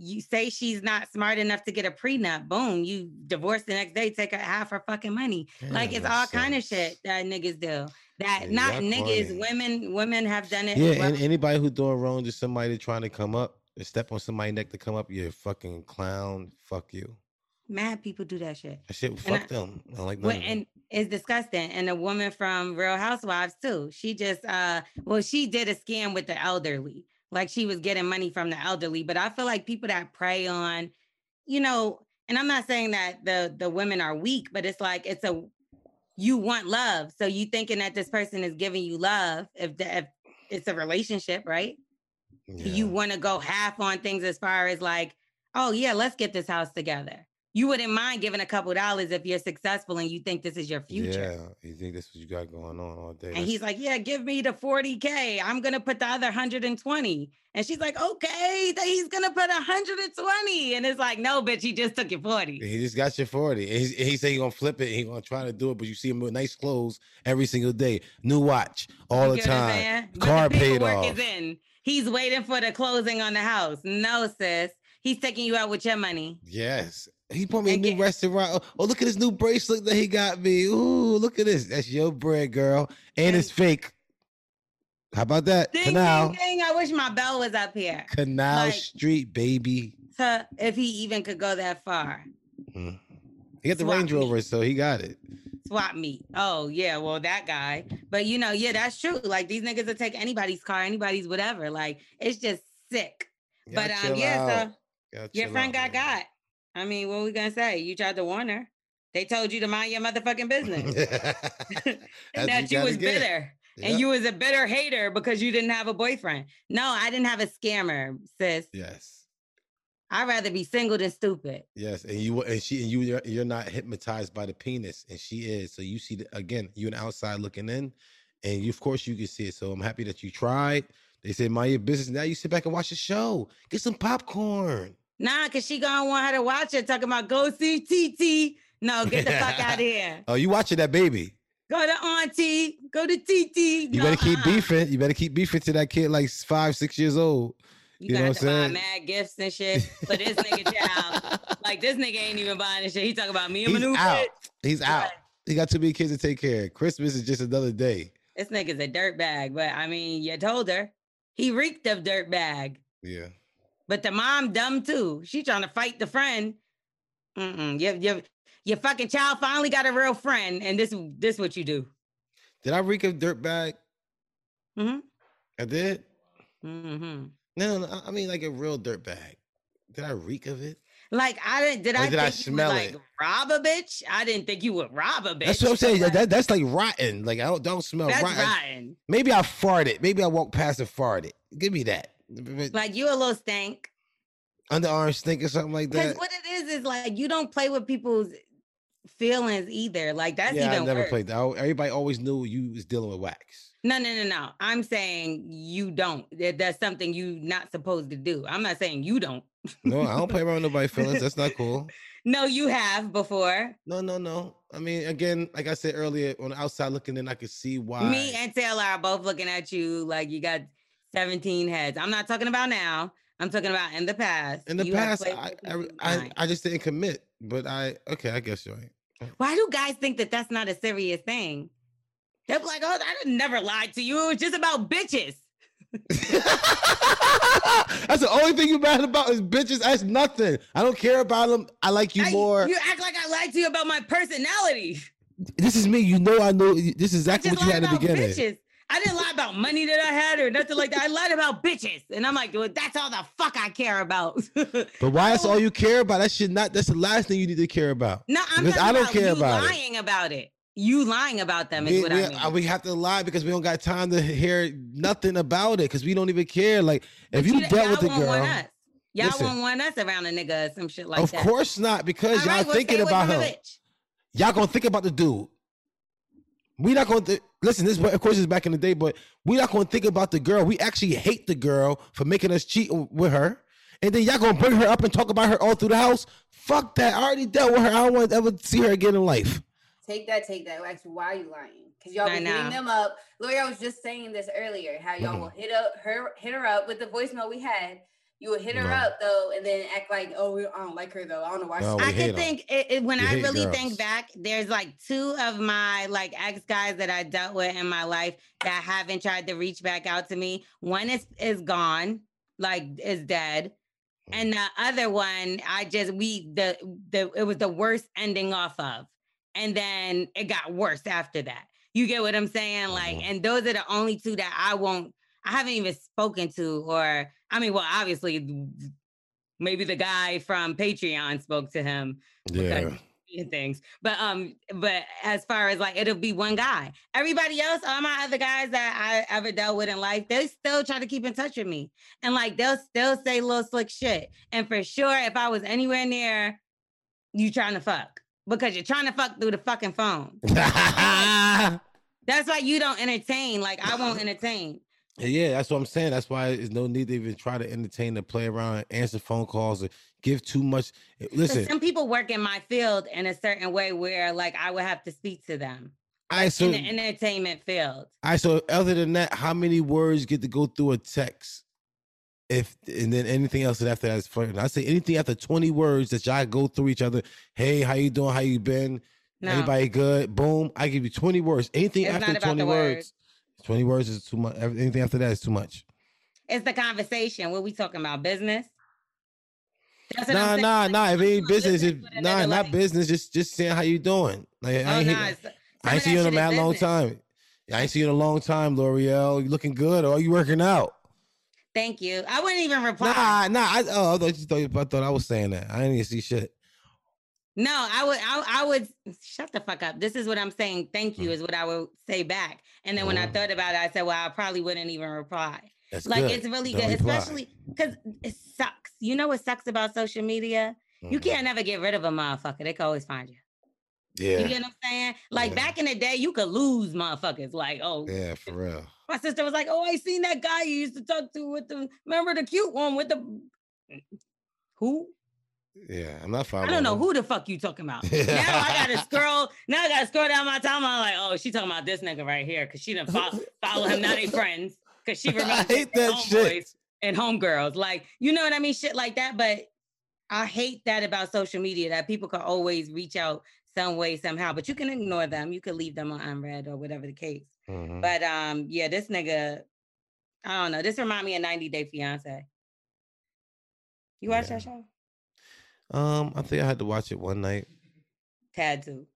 You say she's not smart enough to get a prenup. Boom, you divorce the next day, take her half her fucking money. Yeah, like it's all kind of shit that niggas do. That yeah, not niggas, funny. women, women have done it. Yeah, well. And anybody who's doing wrong to somebody trying to come up, step on somebody's neck to come up, you're a fucking clown. Fuck you. Mad people do that shit. That shit, fuck I, them. I like that. And it's disgusting. And a woman from Real Housewives too. She just, uh, well, she did a scam with the elderly. Like she was getting money from the elderly, but I feel like people that prey on, you know, and I'm not saying that the, the women are weak, but it's like, it's a, you want love. So you thinking that this person is giving you love if, the, if it's a relationship, right? Yeah. You want to go half on things as far as like, oh yeah, let's get this house together. You wouldn't mind giving a couple dollars if you're successful and you think this is your future. Yeah, you think this is what you got going on all day. And he's like, yeah, give me the forty K. I'm going to put the other one hundred twenty. And she's like, okay, he's going to put one hundred twenty. And it's like, no, bitch, he just took your forty. He just got your forty. And he, he said he's going to flip it. He's going to try to do it. But you see him with nice clothes every single day. New watch all the time. Car paid off. Is in. He's waiting for the closing on the house. No, sis. He's taking you out with your money. Yes. He bought me a new restaurant. Oh, oh, look at this new bracelet that he got me. Ooh, look at this. That's your bread, girl. And it's fake. How about that? Ding, Canal. Ding, ding. I wish my bell was up here. Canal like, Street, baby. To, if he even could go that far. Mm-hmm. He got the Swap Range Rover, meet. so he got it. Swap meet. Oh, yeah. Well, that guy. But, you know, yeah, that's true. Like, these niggas will take anybody's car, anybody's whatever. Like, it's just sick. But, um, yeah, so your friend got got. I mean, what are we going to say? You tried to warn her. They told you to mind your motherfucking business. And that you, you was get. bitter. Yep. And you was a bitter hater because you didn't have a boyfriend. No, I didn't have a scammer, sis. Yes. I'd rather be single than stupid. Yes. And you and she and you you're, you're not hypnotized by the penis. And she is. So you see, the, again, you're an outside looking in. And you, of course, you can see it. So I'm happy that you tried. They said, mind your business. Now you sit back and watch the show. Get some popcorn. Nah, because she going to want her to watch it, talking about go see T T. No, get the fuck out of here. Oh, you watching that baby. Go to Auntie. Go to T T. You no, better keep uh-uh. beefing. You better keep beefing to that kid like five, six years old. You, you know what I'm saying? Buy mad gifts and shit for this nigga child. Like, this nigga ain't even buying this shit. He talking about me and He's my new out. Bitch. He's out. Right. He got too many kids to take care of. Christmas is just another day. This nigga's a dirtbag, but I mean, you told her. He reeked of dirtbag. Yeah. But the mom dumb too. She trying to fight the friend. Mm-mm. Your, your, your fucking child finally got a real friend, and this this what you do. Did I reek of dirtbag? Mm-hmm. I did? Mm-hmm. No, no, no, I mean like a real dirtbag. Did I reek of it? Like I didn't. Did or I? Did think I smell you would, it? Like, rob a bitch? I didn't think you would rob a bitch. That's what I'm saying. Like, that, that's like rotten. Like I don't don't smell that's rotten. rotten. Maybe I farted. Maybe I walked past and farted. Give me that. Like you a little stink, underarm stink or something like that. Because what it is is like you don't play with people's feelings either. Like that's yeah, even I never worse. played that. Everybody always knew you was dealing with wax. No, no, no, no. I'm saying you don't. That's something you're not supposed to do. I'm not saying you don't. No, I don't play around with nobody's feelings. That's not cool. No, you have before. No, no, no. I mean, again, like I said earlier, on the outside looking in, I could see why. Me and Taylor are both looking at you like you got seventeen heads. I'm not talking about now. I'm talking about in the past. In the you past, I I, I I just didn't commit. But I, okay, I guess you're right. Why do guys think that that's not a serious thing? They're like, oh, I never lied to you. It was just about bitches. That's the only thing you're mad about is bitches. That's nothing. I don't care about them. I like you I, more. You act like I lied to you about my personality. This is me. You know I know. This is exactly what you had in the beginning. Bitches. I didn't lie about money that I had or nothing like that. I lied about bitches. And I'm like, well, that's all the fuck I care about. But why is all you care about? That should not, that's the last thing you need to care about. No, I'm not I don't about care you about lying it. about it. You lying about them is we, what we, I mean. We have to lie because we don't got time to hear nothing about it because we don't even care. Like, if but you, you dealt with the girl. Y'all Listen, won't want us around a nigga or some shit like of that. Of course not, because y'all right, we'll thinking about her. Y'all gonna think about the dude. We not gonna th- listen. This, of course, is back in the day, but we not gonna think about the girl. We actually hate the girl for making us cheat with her, and then y'all gonna bring her up and talk about her all through the house. Fuck that! I already dealt with her. I don't want to ever see her again in life. Take that, take that. Actually, why are you lying? Because y'all be hitting them up. Lorel was just saying this earlier. How y'all mm-hmm. will hit up her, hit her up with the voicemail we had. You would hit her no. up though, and then act like, "Oh, I don't like her though. I don't know why." No, I could think it, it, when we I really girls. think back, there's like two of my like ex guys that I dealt with in my life that haven't tried to reach back out to me. One is is gone, like is dead, and the other one, I just we the the it was the worst ending off of, and then it got worse after that. You get what I'm saying? Like, mm-hmm. and those are the only two that I won't. I haven't even spoken to, or I mean, well, obviously, maybe the guy from Patreon spoke to him. Yeah. Things, but um, but as far as like, it'll be one guy. Everybody else, all my other guys that I ever dealt with in life, they still try to keep in touch with me, and like they'll still say little slick shit. And for sure, if I was anywhere near, you trying to fuck because you're trying to fuck through the fucking phone. That's why you don't entertain. Like I won't entertain. Yeah, that's what I'm saying. That's why there's no need to even try to entertain or play around, answer phone calls, or give too much. Listen, some people work in my field in a certain way where, like, I would have to speak to them. Like, I so, in the entertainment field. I so other than that, how many words get to go through a text? If and then anything else after that is flirting. I say anything after twenty words that y'all go through each other. Hey, how you doing? How you been? No. Everybody good? Boom! I give you twenty words. Anything it's after twenty words. words twenty words is too much. Anything after that is too much. It's the conversation. What we talking about? Business? That's what nah, I'm nah, like, nah. If it ain't business, if, nah, not life. business. Just just saying how you doing. Like, oh, I ain't, nah, so, I ain't see you in a mad long time. I ain't see you in a long time, L'Oreal. You looking good or are you working out? Thank you. I wouldn't even reply. Nah, nah. I, oh, I thought, you thought, I thought I was saying that. I didn't even see shit. No, I would, I, I would shut the fuck up. This is what I'm saying. Thank you is what I would say back. And then when I thought about it, I said, well, I probably wouldn't even reply. That's like, good. It's really Don't good, reply. Especially because it sucks. You know what sucks about social media? Mm. You can't never get rid of a motherfucker. They can always find you. Yeah. You get what I'm saying? Like, yeah. Back in the day, you could lose motherfuckers. Like, oh. Yeah, for real. My sister was like, oh, I seen that guy you used to talk to with the, remember the cute one with the, who? Yeah, I'm not following. I don't know who the fuck you talking about. Now I gotta scroll. Now I gotta scroll down my timeline. I'm like, oh, she talking about this nigga right here because she done follow, follow him. Now they friends because she remembers. I hate that shit. And homegirls, like you know what I mean, shit like that. But I hate that about social media that people can always reach out some way somehow. But you can ignore them. You can leave them on unread or whatever the case. Mm-hmm. But um, yeah, this nigga, I don't know. This remind me of ninety Day Fiance. You watch yeah. that show? Um, I think I had to watch it one night. Had to.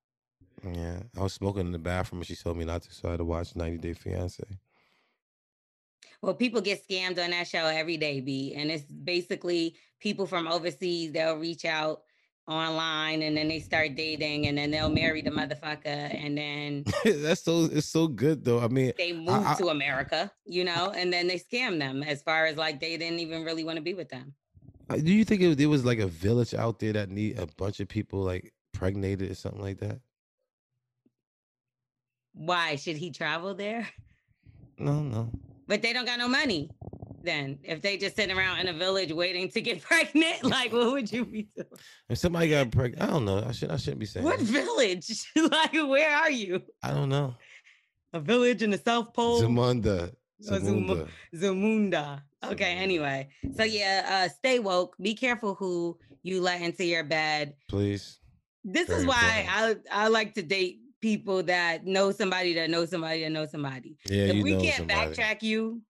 Yeah, I was smoking in the bathroom and she told me not to, so I had to watch ninety Day Fiance. Well, people get scammed on that show every day, B. And it's basically people from overseas, they'll reach out online and then they start dating and then they'll marry the motherfucker and then... That's so, it's so good though. I mean... They move I, I, to America, you know, and then they scam them as far as like they didn't even really want to be with them. Do you think it was, it was like a village out there that need a bunch of people like pregnated or something like that? Why? Should he travel there? No, no. But they don't got no money then. If they just sitting around in a village waiting to get pregnant, like what would you be doing? If somebody got pregnant, I don't know. I, should, I shouldn't be saying What that. Village? Like where are you? I don't know. A village in the South Pole? Zamunda. Zamunda. Zamunda. Okay, anyway. So yeah, uh, stay woke. Be careful who you let into your bed. Please. This Very is why important. I I like to date people that know somebody that knows somebody that knows somebody. Yeah, if you we know can't somebody. Backtrack you,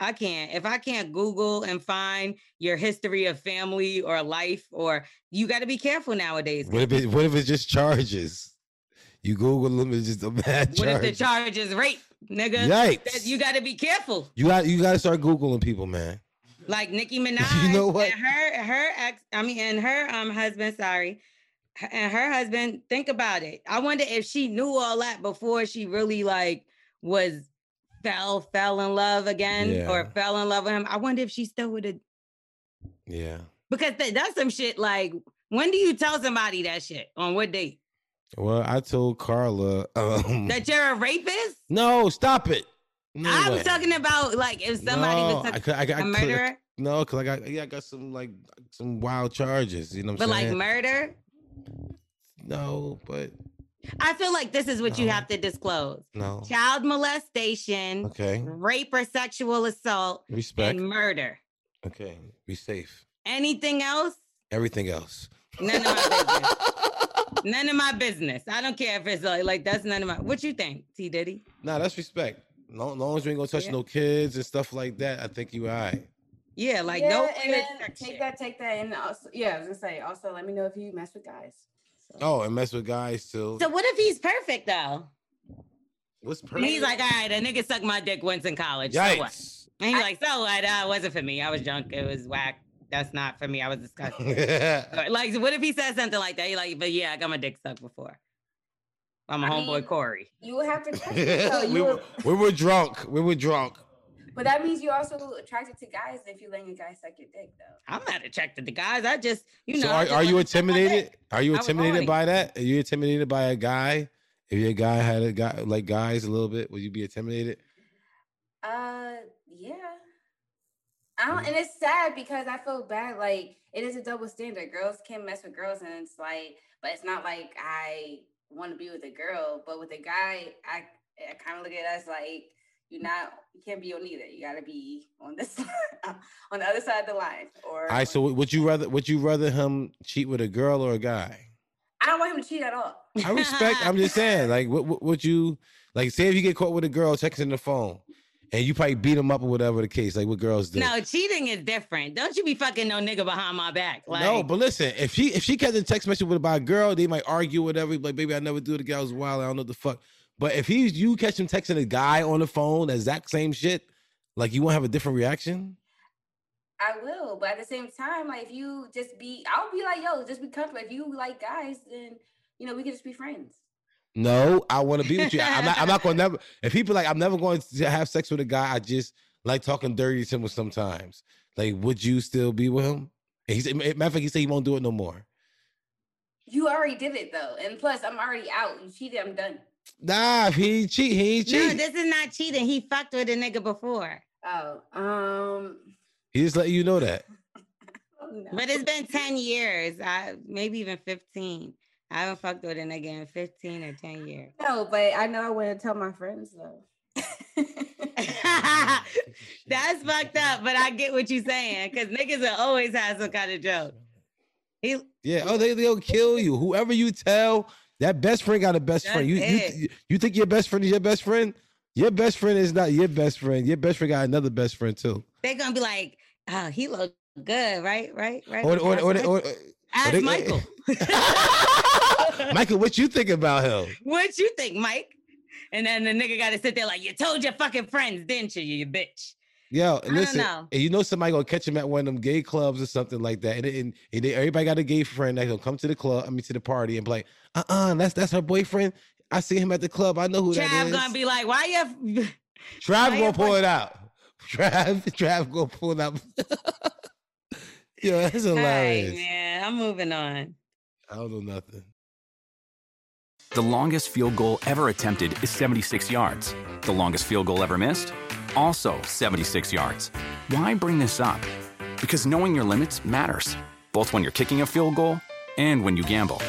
I can't. If I can't Google and find your history of family or life, or you got to be careful nowadays. What if, it, what if it's just charges? You Google them, it's just a bad charge. What if the charge is rape? Nigga, yikes. You gotta be careful. You got you gotta start Googling people, man. Like Nicki Minaj, you know what? And her her ex, I mean, and her um husband, sorry, and her husband. Think about it. I wonder if she knew all that before she really like was fell fell in love again yeah. or fell in love with him. I wonder if she still would have Yeah. Because th- that's some shit like, when do you tell somebody that shit? On what date? Well, I told Carla... Um, that you're a rapist? No, stop it. No I'm way. talking about like if somebody no, was a, I, I, I, a murderer. I, no, because I got yeah, I got some like some wild charges. You know what I'm but saying? But like murder? No, but... I feel like this is what no. you have to disclose. No. Child molestation, okay. rape or sexual assault, Respect. and murder. Okay, be safe. Anything else? Everything else. None of my business. None of my business. I don't care if it's like, like that's none of my... What you think, T. Diddy? Nah, that's respect. Long, long as you ain't gonna touch yeah. no kids and stuff like that, I think you all right. Yeah, like yeah, no... And then take that, take that, and also... Yeah, I was gonna say, also let me know if you mess with guys. Oh, and mess with guys too. So what if he's perfect though? What's perfect? And he's like, all right, a nigga sucked my dick once in college. Yikes. So what? And he's I, like, so what? Uh, it wasn't for me. I was drunk. It was whack. That's not for me. I was disgusted. Yeah. Like, what if he says something like that? He like, but yeah, I got my dick sucked before. I'm a I homeboy mean, Corey. You would have to. So you we, were, we were drunk. We were drunk. But that means you're also attracted to guys if you're letting a guy suck your dick, though. I'm not attracted to guys. I just, you know. So are, are you intimidated? Are you intimidated by that? Are you intimidated by a guy? If your guy had a guy, like guys a little bit, would you be intimidated? Uh, yeah. I don't, and it's sad because I feel bad. Like, it is a double standard. Girls can mess with girls, and it's like, but it's not like I want to be with a girl. But with a guy, I, I kind of look at us like, you not you can't be on either. You gotta be on this on the other side of the line. Or all right, so would you rather would you rather him cheat with a girl or a guy? I don't want him to cheat at all. I respect. I'm just saying, like, what, what would you like? Say if you get caught with a girl texting the phone, and you probably beat him up or whatever the case. Like what girls do. No, cheating is different. Don't you be fucking no nigga behind my back. Like, no, but listen, if she if she catches a text message with about a girl, they might argue whatever. Like, baby, I never do it. The girl was wild. I don't know what the fuck. But if he's you catch him texting a guy on the phone, exact same shit, like you won't have a different reaction? I will, but at the same time, like if you just be, I'll be like, yo, just be comfortable. If you like guys, then, you know, we can just be friends. No, I want to be with you. I'm not, I'm not going to never, if people like, I'm never going to have sex with a guy, I just like talking dirty to him sometimes. Like, would you still be with him? And he's, matter of fact, he said he won't do it no more. You already did it though. And plus, I'm already out. You cheated, I'm done. Nah, he cheat. He cheat. No, this is not cheating. He fucked with a nigga before. Oh, um, he just let you know that. No. But it's been ten years. I maybe even fifteen. I haven't fucked with a nigga in fifteen or ten years. No, but I know I wouldn't tell my friends though. That's fucked up. But I get what you're saying because niggas will always have some kind of joke. He yeah. Oh, they they'll kill you. Whoever you tell. That best friend got a best That's friend. You, you you think your best friend is your best friend? Your best friend is not your best friend. Your best friend got another best friend too. They're gonna be like, oh, he look good, right, right, right. Or, or, or, or, or, Ask or Michael. They, Michael, what you think about him? What you think, Mike? And then the nigga got to sit there like, you told your fucking friends, didn't you, you bitch? Yo, and listen, know. And you know somebody gonna catch him at one of them gay clubs or something like that, and, and, and they, everybody got a gay friend that gonna come to the club, I mean to the party, and be like, uh-uh, that's that's her boyfriend. I see him at the club. I know who Trav that is. Trav gonna be like, why you? Trav gonna pull it out. Trav, Trav gonna pull it out. Yo, that's hilarious. All right, man, I'm moving on. I don't know nothing. The longest field goal ever attempted is seventy-six yards. The longest field goal ever missed. Also seventy-six yards. Why bring this up? Because knowing your limits matters, both when you're kicking a field goal and when you gamble.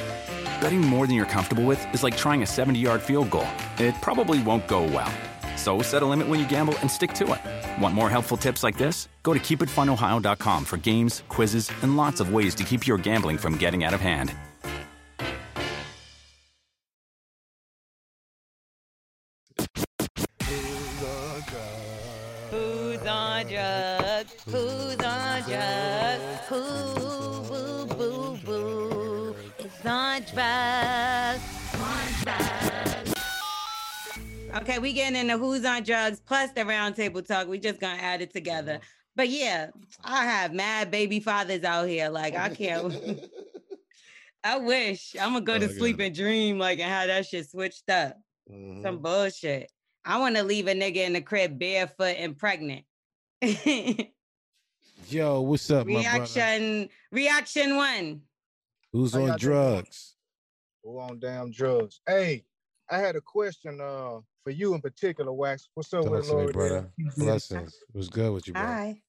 Betting more than you're comfortable with is like trying a seventy-yard field goal. It probably won't go well. So set a limit when you gamble and stick to it. Want more helpful tips like this? Go to keep it fun ohio dot com for games, quizzes, and lots of ways to keep your gambling from getting out of hand. Who's on drugs? Who, boo, boo, boo, is on drugs? On drugs. Okay, we getting into who's on drugs plus the roundtable talk. We just gonna add it together. But yeah, I have mad baby fathers out here. Like I can't. I wish I'm gonna go oh, to sleep God. and dream like and how that shit switched up. Mm-hmm. Some bullshit. I want to leave a nigga in the crib barefoot and pregnant. Yo, what's up, reaction, my brother? Reaction one. Who's on drugs? Who on damn drugs? Hey, I had a question uh, for you in particular, Wax. What's up with Lorel, brother? Blessings. It was good with you, bro. Hi.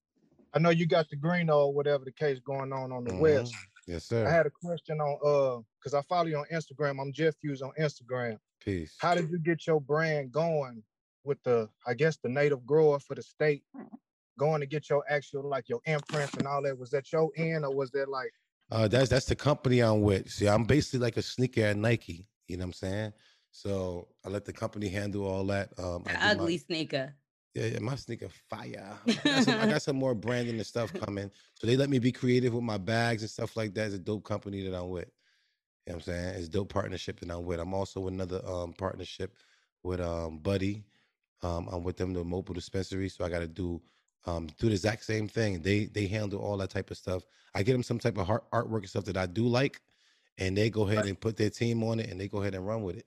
I know you got the green or whatever the case going on on the mm-hmm. West. Yes, sir. I had a question on, uh, because I follow you on Instagram. I'm Jeff Hughes on Instagram. Peace. How did you get your brand going with the, I guess, the native grower for the state, going to get your actual, like, your imprints and all that? Was that your end, or was that like? Uh, that's that's the company I'm with. See, I'm basically like a sneaker at Nike. You know what I'm saying? So I let the company handle all that. Um, the ugly my, sneaker. Yeah, yeah, my sneaker fire. I got, some, I got some more branding and stuff coming. So they let me be creative with my bags and stuff like that. It's a dope company that I'm with. You know what I'm saying? It's a dope partnership that I'm with. I'm also with another um, partnership with um, Buddy. Um, I'm with them, the mobile dispensary. So I got to do um, do the exact same thing. They they handle all that type of stuff. I get them some type of art, artwork and stuff that I do like, and they go ahead right. and put their team on it, and they go ahead and run with it.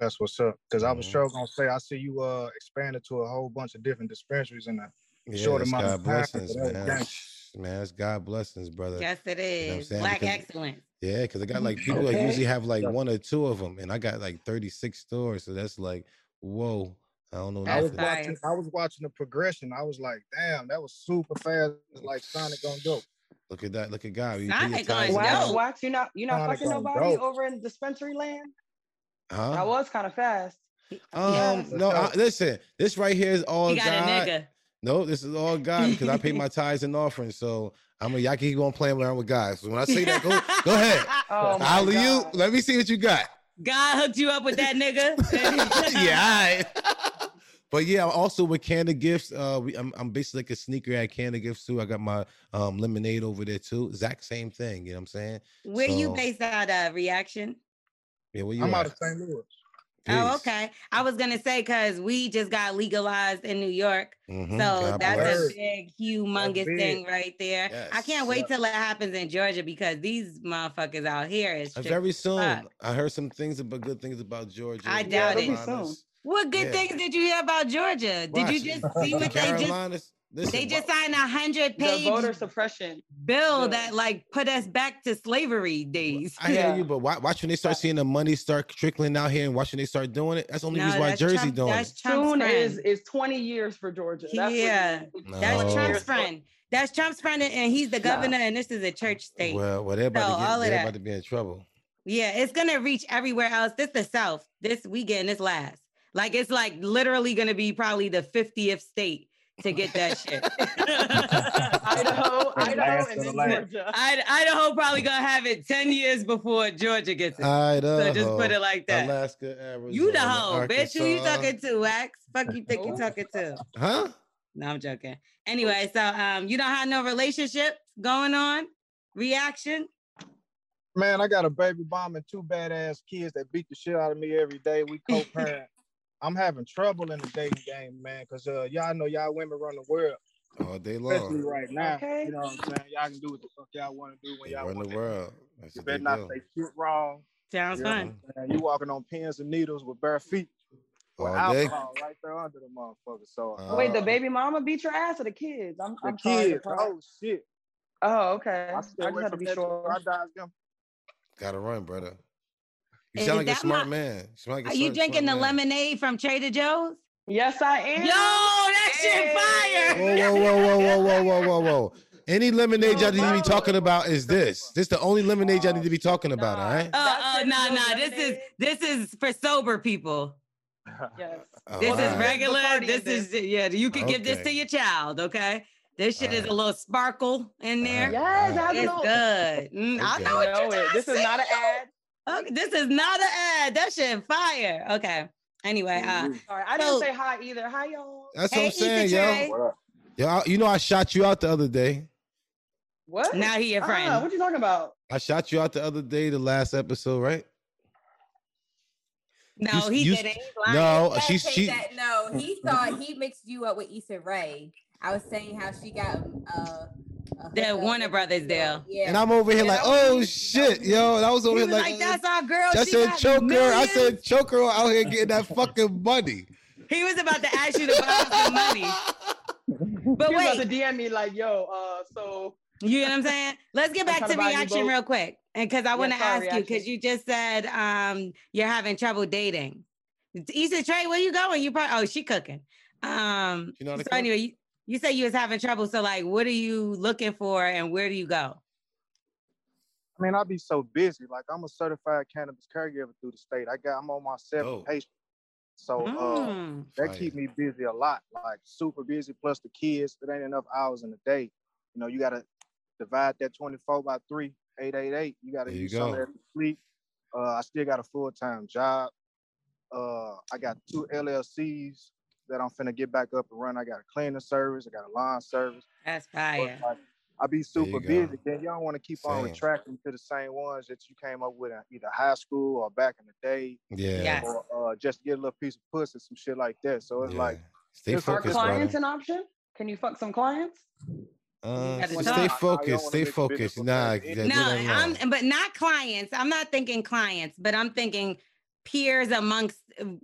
That's what's up. Because mm-hmm. I was sure going to say, I see you uh, expanded to a whole bunch of different dispensaries in a yeah, short amount God of time. Blessings, man. That's, man, that's God blessings, brother. Yes, it is. You know Black because, excellence. Yeah, because I got like people okay. like usually have like one or two of them, and I got like thirty-six stores. So that's like, whoa. I don't know. I was, watching, I was watching the progression. I was like, damn, that was super fast. Like Sonic on dope. Look at that. Look at God. You Sonic on dope. Watch, you're not, you're not fucking nobody dope. Over in dispensary land? Huh? I was kind of fast. Um, yeah. No, I, listen, this right here is all got God. A nigga. No, this is all God because I pay my tithes and offerings. So I'm a, y'all keep going playing around with God. So when I say that, go, go ahead. Oh I'll you. Let me see what you got. God hooked you up with that nigga. Yeah, all right. But yeah, I'm also with Canada Gifts. Uh, we, I'm, I'm basically like a sneaker at Canada Gifts too. I got my um, lemonade over there too. Exact same thing. You know what I'm saying? Where so, you based out of, Reaction? Yeah, well, I'm at? Out of Saint Louis. Peace. Oh, okay. I was gonna say because we just got legalized in New York, mm-hmm. so God that's bless. A big, humongous big. Thing right there. Yes. I can't wait yes. till it happens in Georgia because these motherfuckers out here is uh, very soon. Fuck. I heard some things about good things about Georgia. I doubt it. Soon. What good yeah. things did you hear about Georgia? Watch did you just it. See what they just? Listen, they just signed a hundred page voter suppression bill yeah. that like put us back to slavery days. I hear yeah. you, but watch, watch when they start seeing the money start trickling out here and watch when they start doing it. That's the only no, reason why Jersey Trump, doing it. Soon is, is twenty years for Georgia. That's yeah, what no. that's Trump's friend. That's Trump's friend, and he's the governor, nah. and this is a church state. Well, well they're about, so to get, all they're about to be in trouble. Yeah, it's gonna reach everywhere else. This the South. This we getting this last. Like it's like literally gonna be probably the fiftieth state. To get that shit. Idaho, Idaho, and then Georgia. Idaho probably gonna have it ten years before Georgia gets it. Idaho, so just put it like that. Alaska, Arizona, you the hoe, bitch. Who you talking to, Wax? Fuck you think you talking to? Huh? No, I'm joking. Anyway, so um, you don't have no relationship going on? Reaction? Man, I got a baby mom and two badass kids that beat the shit out of me every day. We co-parent. I'm having trouble in the dating game, man, because uh, y'all know y'all women run the world. All day long. Especially right now. Okay. You know what I'm saying? Y'all can do what the fuck y'all want to do when they y'all run the world. That's you better not say shit wrong. Sounds you know fun. You walking on pins and needles with bare feet. With alcohol right there under the motherfucker. So, uh, wait, the baby mama beat your ass or the kids? I'm, the I'm kids. Sorry. Oh, shit. Oh, okay. I, I just had to be sure. I dodged them. Gotta run, brother. You sound like a smart my, man. Like a are you drinking the man. Lemonade from Trader Joe's? Yes, I am. Yo, that hey. Shit fire! Whoa, whoa, whoa, whoa, whoa, whoa, whoa, whoa! Any lemonade y'all need to be talking about is this. This is the only lemonade y'all need to be talking about, all right? Uh, uh, nah, nah. This is this is for sober people. Yes. Oh, this right. is regular. This is yeah. You can okay. give this to your child, okay? This shit right. is a little sparkle in there. Yes, I know. It's good. Mm, okay. I know what you're doing. This is not an ad. Okay, this is not an ad. That shit fire. Okay. Anyway, uh, sorry, I didn't so, say hi either. Hi y'all. That's hey, what I'm saying, yo. Yo, you know I shot you out the other day. What? Now he your friend. Uh, what you talking about? I shot you out the other day, the last episode, right? No, you, he you, didn't. He's lying. No, she she. That. No, he thought he mixed you up with Issa Rae. I was saying how she got uh. The Warner Brothers deal. Yeah. And I'm over here yeah, like, oh shit, yo. I was over he here was like, like, that's our girl. I she said choke millions. Her. I said choke her out here getting that fucking money. He was about to ask you to borrow some money. But wait, about to D M me like, yo, uh, so. You know what I'm saying? Let's get back to reaction real quick. And because I want to ask you, because you just said um, you're having trouble dating. Issa Trey, where you going? You probably, oh, she cooking. Um, you know so anyway, you, you said you was having trouble. So like, what are you looking for and where do you go? I mean, I'll be so busy. Like, I'm a certified cannabis caregiver through the state. I got, I'm on my seventh patient. So uh, mm. that keep me busy a lot, like super busy. Plus the kids, it ain't enough hours in the day. You know, you got to divide that twenty-four by three, eight eight eight. You got to do go. Something to sleep. Uh, I still got a full-time job. Uh, I got two L L Cs that I'm finna get back up and run. I got a cleaning service. I got a lawn service. That's fire. Like, I be super busy. Go. Then y'all want to keep same. On retracting to the same ones that you came up with in either high school or back in the day. Yeah. Yes. Or uh, just get a little piece of pussy, some shit like that. So it's yeah. like, stay it's focused, are clients brother. An option? Can you fuck some clients? Uh, so stay not, focused. Stay focused. Nah, no, I'm, but not clients. I'm not thinking clients, but I'm thinking peers amongst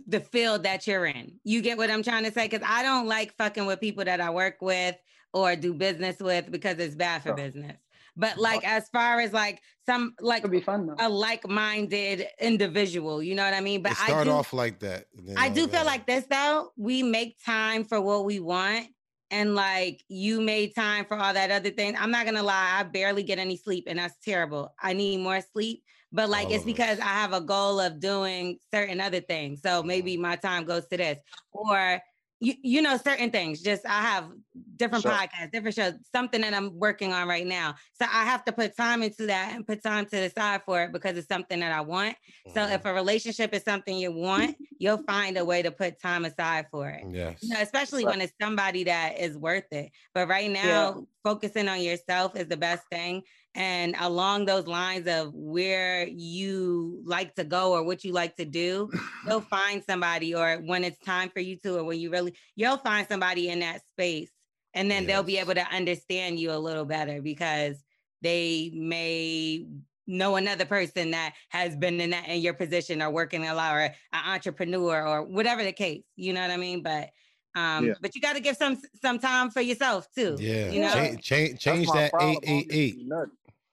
the field that you're in. You get what I'm trying to say? Because I don't like fucking with people that I work with or do business with because it's bad for oh. business. But like, oh. as far as like some, like be fun, a like-minded individual, you know what I mean? But start I start off like that. I do that. Feel like this though. We make time for what we want. And like, you made time for all that other thing. I'm not going to lie. I barely get any sleep and that's terrible. I need more sleep, but like, oh. it's because I have a goal of doing certain other things. So maybe my time goes to this or, you, you know, certain things. Just, I have different sure. podcasts, different shows, something that I'm working on right now. So I have to put time into that and put time to the side for it because it's something that I want. Mm-hmm. So if a relationship is something you want, you'll find a way to put time aside for it. Yes. You know, especially right. when it's somebody that is worth it. But right now, yeah. focusing on yourself is the best thing. And along those lines of where you like to go or what you like to do, you'll find somebody, or when it's time for you to, or when you really, you'll find somebody in that space. And then yes. they'll be able to understand you a little better because they may know another person that has been in that in your position or working a lot or an entrepreneur or whatever the case, you know what I mean? But Um, yeah. But you got to give some some time for yourself too. Yeah, you know? Ch- change change that eight eight eight.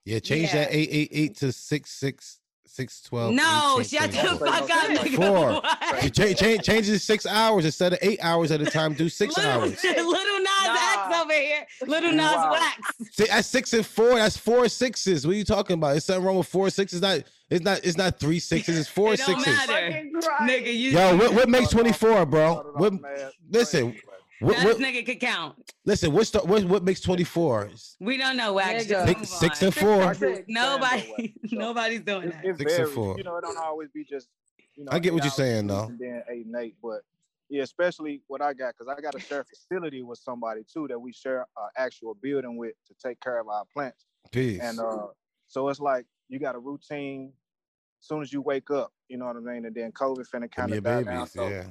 Yeah, change yeah. that eight eight eight to six six six twelve. No, eight, shut the fuck up, nigga. Four. Change change change it to six hours instead of eight hours at a time. Do six little, hours. Little Nas nah. X over here. Little Nas wow. Wax. See, that's six and four. That's four sixes. What are you talking about? It's something wrong with four sixes. Not. It's not. It's not three sixes. It's four it don't sixes. Matter. Nigga, you yo, what, what makes twenty-four, bro? What, listen, what, what, this nigga could count. Listen, what's the, what? What makes twenty-four? We don't know. Actually, six, six and four. Nobody, nobody's doing that. It, it six and four. You know, it don't always be just. You know, I get what you're saying, though. And then eight and eight, but yeah, especially what I got, because I got to share a facility with somebody too that we share an actual building with to take care of our plants. Peace. And uh, so it's like you got a routine. As soon as you wake up, you know what I mean? And then COVID finna kind of die babies, down. So yeah.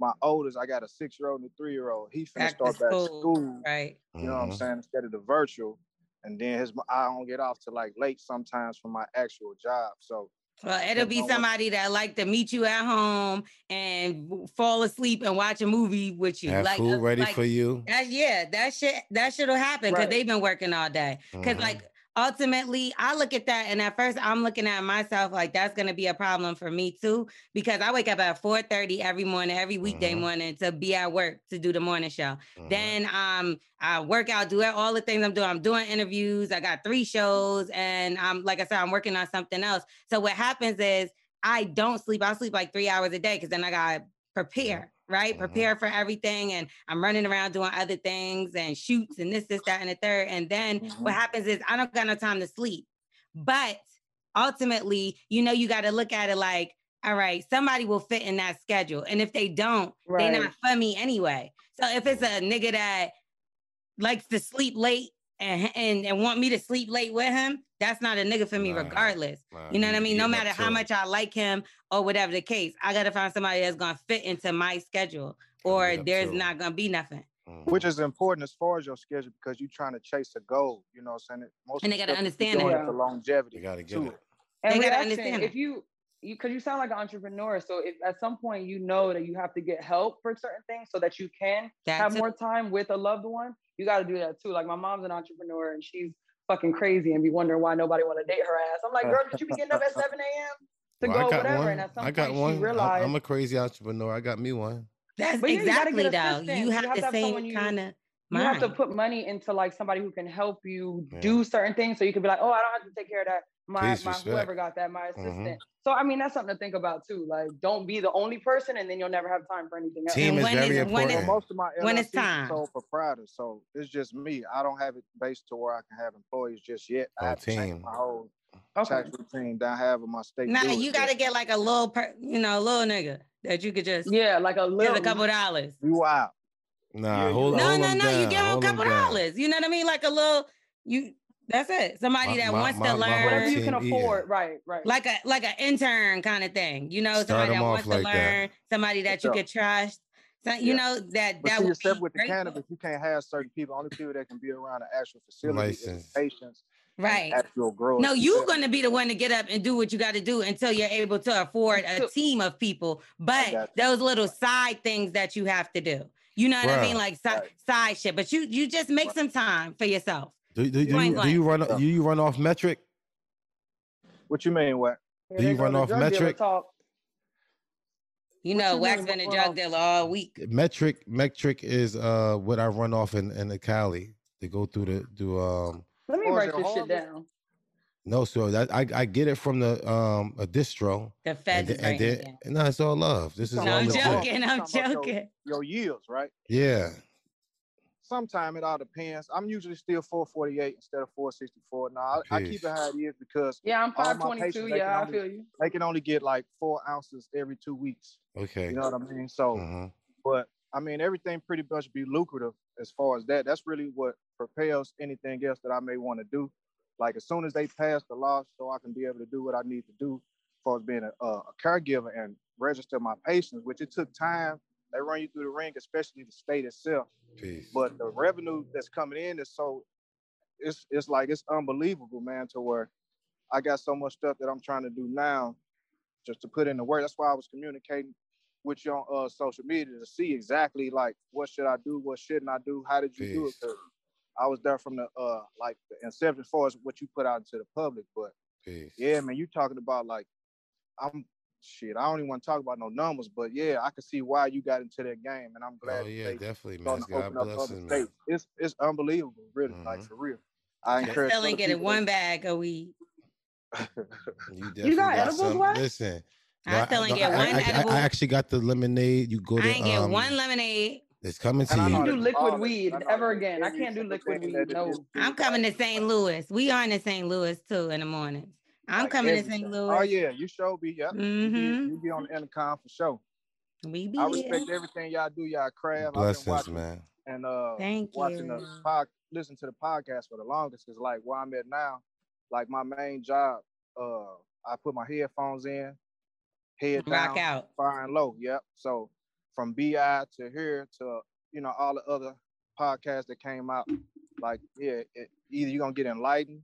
my oldest, I got a six-year-old and a three-year-old. He finna back start to back to school, school. Right. You know mm-hmm. what I'm saying? Instead of the virtual. And then his I don't get off to like late sometimes from my actual job. So well, it'll be somebody that like to meet you at home and fall asleep and watch a movie with you. Have like, food ready like, for you. That, yeah, that shit that shit'll happen because right. they've been working all day. Because mm-hmm. like ultimately, I look at that, and at first, I'm looking at myself like that's going to be a problem for me too, because I wake up at four thirty every morning, every weekday mm-hmm. morning to be at work to do the morning show. Mm-hmm. Then um, I work out, do all the things I'm doing. I'm doing interviews. I got three shows, and I'm like I said, I'm working on something else. So what happens is I don't sleep. I sleep like three hours a day because then I got to prepare, right? Mm-hmm. Prepare for everything, and I'm running around doing other things and shoots and this, this, that, and the third. And then mm-hmm. what happens is I don't got no time to sleep. But ultimately, you know, you got to look at it like, all right, somebody will fit in that schedule. And if they don't, right. they're not for me anyway. So if it's a nigga that likes to sleep late and, and, and want me to sleep late with him, that's not a nigga for me right. regardless. Right. You know what I mean? No yeah, matter how much I like him or whatever the case, I got to find somebody that's going to fit into my schedule or yeah, there's true. Not going to be nothing. Mm-hmm. Which is important as far as your schedule because you're trying to chase a goal. You know what I'm saying? Most and they got to understand it. The longevity. You got to get it. And they got to understand it. If you, you, because you sound like an entrepreneur. So if at some point you know that you have to get help for certain things so that you can That's have it. more time with a loved one, you got to do that too. Like, my mom's an entrepreneur and she's fucking crazy and be wondering why nobody want to date her ass. I'm like, girl, did you be getting up at seven a.m. to well, go whatever? One. And at some I got point one. she realized, I'm a crazy entrepreneur. I got me one. That's but exactly you though. You have, you have the have same kind of. You have to put money into like somebody who can help you yeah. do certain things, so you can be like, oh, I don't have to take care of that. My, my whoever got that, my assistant. Mm-hmm. So I mean, that's something to think about too. Like, don't be the only person, and then you'll never have time for anything else. Team and is very is, important. When is, most of my L L C when it's time, sole proprietor, so it's just me. I don't have it based to where I can have employees just yet. Oh, I have team. to change my whole okay. tax routine down having my state. Nah, you got to get like a little, per, you know, a little nigga that you could just yeah, like a little, give a couple dollars. You out. Nah, hold, no, hold no, no. Down. You give them a couple dollars. You know what I mean? Like a little, you. That's it. Somebody my, that my, wants my, to learn, whatever you can afford. Yeah. Right, right. Like a like an intern kind of thing. You know, Start somebody that wants like to learn. That. Somebody that you could trust. So, you yeah. know that but that would be with grateful. The cannabis, you can't have certain people. Only people that can be around an actual facility is patients. Right. Actual growth. No, you're going to be the one to get up and do what you got to do until you're able to afford a team of people. But those little side things that you have to do. You know what Bruh. I mean? Like si- right. side shit. But you you just make Bruh. some time for yourself. Do, do, do, you, do you run? Do you run off metric? What you mean? What? Do you run off metric? You know, Wax been a drug dealer all week. Metric, metric is uh what I run off in in the Cali to go through the do um. Let me write this shit down. No, so that I I get it from the um a distro. The feds and, and then it. No, it's all love. This is no, all I'm joking. I'm joking. Your, your yields, right? Yeah. Sometimes it all depends. I'm usually still four forty-eight instead of four sixty-four. Now I, I keep it how it is because yeah, I'm five twenty-two. Yeah, only, I feel you. They can only get like four ounces every two weeks. Okay, you know what I mean. So, uh-huh. but I mean everything pretty much be lucrative as far as that. That's really what propels anything else that I may want to do. Like as soon as they pass the law, so I can be able to do what I need to do as far as being a, a caregiver and register my patients, which it took time. They run you through the ring, especially the state itself. Jeez. But the revenue that's coming in is so, it's it's like, it's unbelievable, man, to where I got so much stuff that I'm trying to do now just to put in the work. That's why I was communicating with you on uh, social media to see exactly like, what should I do? What shouldn't I do? How did you Jeez. do it? Cause I was there from the, uh, like the inception as far as what you put out into the public. But Jeez. yeah, man, you talking about like, I'm, Shit, I don't even want to talk about no numbers, but yeah, I can see why you got into that game, and I'm glad. Oh yeah, definitely, man. God bless him, man. It's it's unbelievable, really, mm-hmm. like for real. I encourage. Still ain't getting one bag of weed. you, you got, got edibles, what? Listen, I still ain't get one edible. I, I actually got the lemonade. You go to. I ain't um, get one lemonade. It's coming to you. I can't do liquid weed ever again. I can't do liquid weed. No, I'm coming to Saint Louis. We are in Saint Louis too in the mornings. I'm like coming everything. to Saint Louis. Oh, yeah. You sure be. Yeah. Mm-hmm. You, be you be on the intercom for sure. We be. I respect here. everything y'all do, y'all craft. Bless us, man. And uh, Thank watching you. the pod, listen to the podcast for the longest is like where I'm at now. Like my main job, uh, I put my headphones in, head Rock down, out. far and low. Yep. So from B I to here to, you know, all the other podcasts that came out, like, yeah, it, either you're going to get enlightened.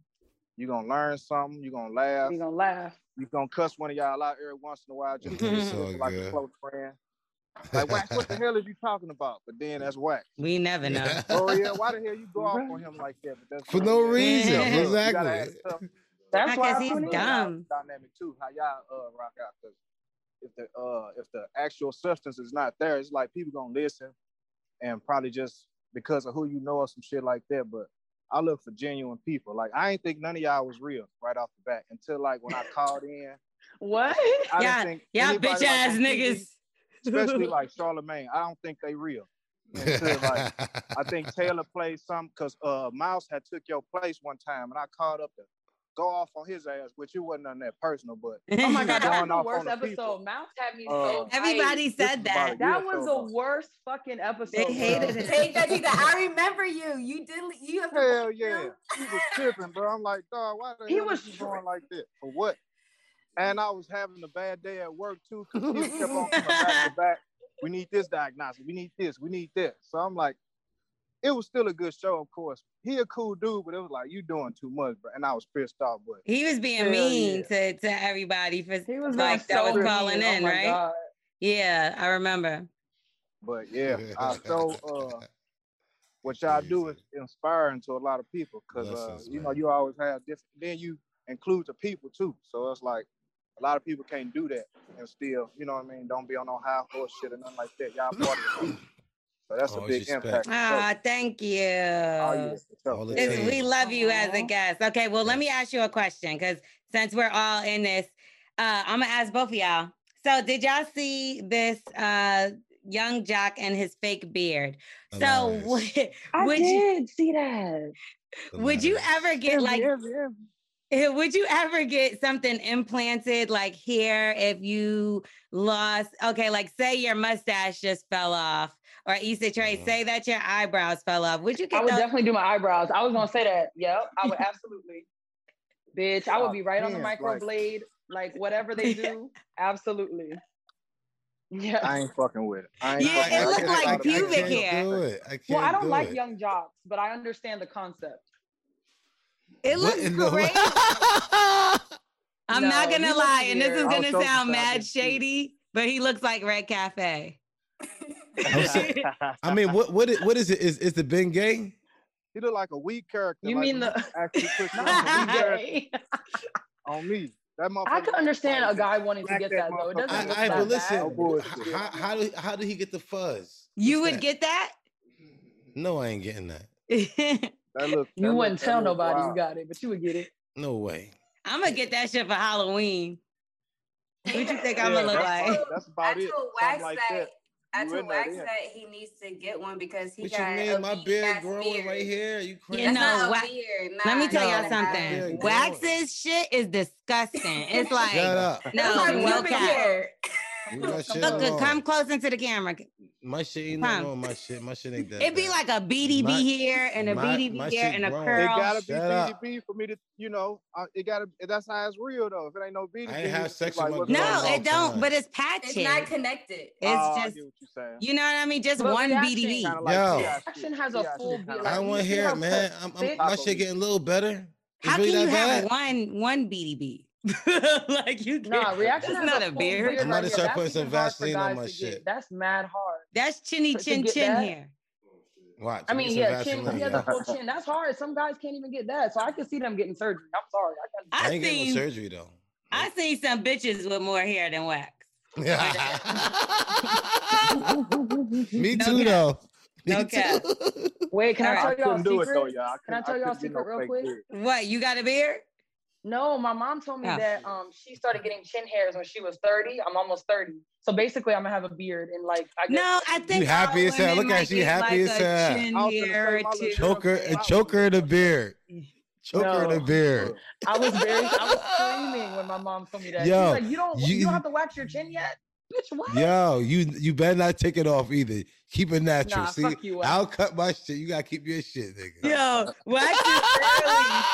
You're going to learn something. You're going to laugh. You're going to laugh. You're going to cuss one of y'all out every once in a while. Just so like good. a close friend. Like, Wax, what the hell is you talking about? But then that's Wax. We never know. Oh, yeah. Why the hell you go off on him like that? But that's For no reason. Yeah. Exactly. That's I why he's dumb. Dynamic, too. How y'all uh, rock out. Because if the, uh, if the actual substance is not there, it's like people going to listen. And probably just because of who you know or some shit like that. But I look for genuine people. Like, I ain't think none of y'all was real right off the bat until, like, when I called in. What? I yeah, didn't think yeah bitch-ass like niggas. Especially, like, Charlamagne. I don't think they real. Until, like, I think Taylor played some, because uh, Miles had took your place one time, and I called up to go off on his ass, which it wasn't nothing that personal, but... Oh, my God, that was the worst episode. Miles had me so... Uh, everybody tight. said that. That was the worst fucking episode. They hated it. They hated it. I remember you. You didn't... You have Hell, yeah. He was tripping, bro. I'm like, dog, why the he hell was he tri- going like this? For what? And I was having a bad day at work, too, because he kept on coming back to back. We need this diagnostic. We need this. We need that. So I'm like, it was still a good show, of course. He a cool dude, but it was like, you doing too much, bro. And I was pissed off, but he was being mean yeah. to, to everybody for he was like that was calling mean. in, oh right? God. Yeah, I remember. But yeah, I so uh, what y'all Amazing. do is inspiring to a lot of people because uh, you know you always have different. Then you include the people too, so it's like a lot of people can't do that and still, you know what I mean. Don't be on no high horse shit or nothing like that. Y'all part of the people. So that's always a big impact. Ah, oh, thank you. Oh, yeah. this, we love you Aww. as a guest. Okay, well, yeah. let me ask you a question because since we're all in this, uh, I'm gonna ask both of y'all. So, did y'all see this uh, young jock and his fake beard? Nice. So, would, I would did you, see that. Would nice. you ever get like? Yeah, yeah, yeah. Would you ever get something implanted like here if you lost? Okay, like say your mustache just fell off. Or Issa Trey, mm-hmm. say that your eyebrows fell off. Would you get I would those- definitely do my eyebrows. I was gonna say that. Yep, I would absolutely. Bitch, I would be right oh, on the microblade, like, like whatever they do. Absolutely. Yeah. I ain't fucking with it. I ain't yeah, it looked like pubic hair. Well, I don't do like it. young jocks, but I understand the concept. It looks great. The- I'm no, not gonna lie, and this is gonna sound so mad shady, but he looks like Red Cafe. Saying, I mean, what what what is it? Is is the Ben gay? He look like a weak character. You like mean the actually put on me? That I could understand a guy wanting to get that, that though. It doesn't. I, I but listen, oh, how, how did how did he get the fuzz? You What's would that? get that? No, I ain't getting that. that, look, that you look, wouldn't that tell look, nobody wow. you got it, but you would get it. No way. I'm gonna get that shit for Halloween. What you think yeah, I'm gonna look like? What, that's about it. Wax like that. I told Wax that, that he needs to get one because he what got you mean? My beard growing beard. right here. You crazy? You know, wa- nah, let me tell y'all something. Wax's shit is disgusting. It's like Shut up. no, like no cap. Look, come close into the camera. My shit ain't no on my shit. My shit ain't that. It'd be like a B D B my, here and a my, B D B my here and a grown. curl. It gotta be B D B for me to, you know, uh, it gotta. That's how it's real though. If it ain't no B D B, I ain't have sex with like, No, it don't. But it's patchy. It's not connected. It's oh, just, you know what I mean. Just but one B D B. Like Yo, action has a full. Like, I want to hear it, man. I'm, I'm, my shit getting a little better. It's how really can you have one one B D B? Like you can't. Nah, reaction that's not a beard. I'm gonna start putting some Vaseline on my shit. Get. That's mad hard. That's chinny chin chin that. hair. Watch. I mean, yeah, chin, he has a full chin. That's hard. Some guys can't even get that, so I can see them getting surgery. I'm sorry. I, gotta... I, I ain't seen, getting surgery though. I seen some bitches with more hair than Wax. Me too no though. Okay. No Wait, can I tell y'all a secret? Can I tell y'all a secret real quick? What? You got a beard? No, my mom told me oh. that um, she started getting chin hairs when she was thirty. I'm almost thirty. So basically, I'm going to have a beard. And like, I guess. No, I think. You happy as hell. Look at she happy as hell. Choke her and choke her the beard. Choke no. her the beard. I was very, I was screaming when my mom told me that. Yo, like, you don't, you, you don't have to wax your chin yet? Bitch, what? Yo, you, you better not take it off either. Keep it natural. Nah, See, fuck you I'll cut my shit. You got to keep your shit, nigga. Yo, wax is early.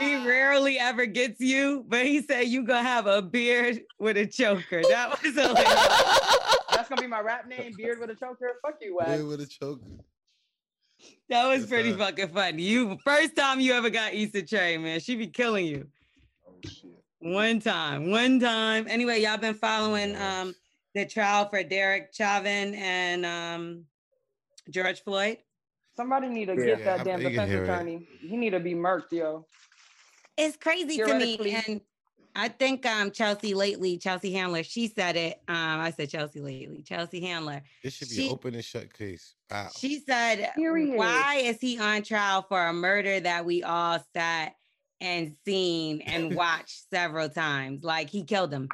He rarely ever gets you, but he said you gonna have a beard with a choker. That was hilarious. That's gonna be my rap name, Beard with a Choker. Fuck you, Wax. Beard with a Choker. That was That's pretty her. fucking funny. You first time you ever got Issa Trey, man. She be killing you. Oh shit. One time, one time. Anyway, y'all been following um, the trial for Derek Chauvin and um, George Floyd. Somebody need to yeah, get yeah, that damn defense attorney. It. He need to be murked, yo. It's crazy to me, and I think um, Chelsea lately, Chelsea Handler, she said it. Um, I said Chelsea lately, Chelsea Handler. This should be she, open and shut case. Wow. She said, Period. "Why is he on trial for a murder that we all sat and seen and watched several times? Like he killed him.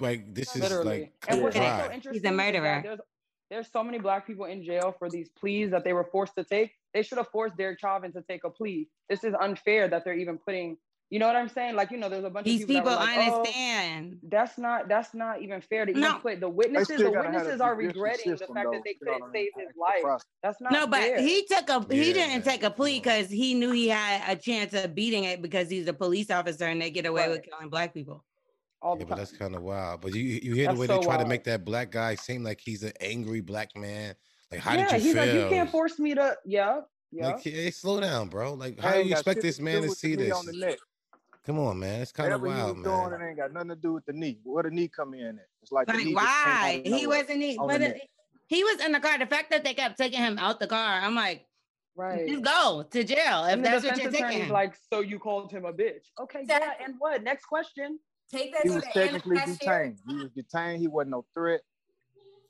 Like this is Literally. like and what's so he's a murderer. There's, there's so many black people in jail for these pleas that they were forced to take. They should have forced Derek Chauvin to take a plea. This is unfair that they're even putting." You know what I'm saying? Like, you know, there's a bunch These of people, people that were like, understand. Oh, that's not that's not even fair to even no. put the witnesses. The witnesses are regretting the fact though. that they couldn't save his life. That's not no, fair. But he took a he yeah. didn't take a plea because he knew he had a chance of beating it because he's a police officer and they get away right. with killing black people. All the yeah, time. But that's kind of wild. But you you hear that's the way so they try wild. to make that black guy seem like he's an angry black man. Like, how yeah, did you he's feel? Like, you can't force me to. Yeah. Yeah. Like, hey, slow down, bro. Like, how do you expect this man to, to see this? On the neck. Come on, man. It's kind of wild, man. Doing, it ain't got nothing to do with the knee. Where the knee come in at? It's like, but the knee why? He wasn't he, but it, he was in the car. The fact that they kept taking him out the car, I'm like, right. Just go to jail if and that's what you're taking. Like, so you called him a bitch. Okay, yeah, and what? Next question. Take that. He was technically detained. He was detained. He wasn't no threat.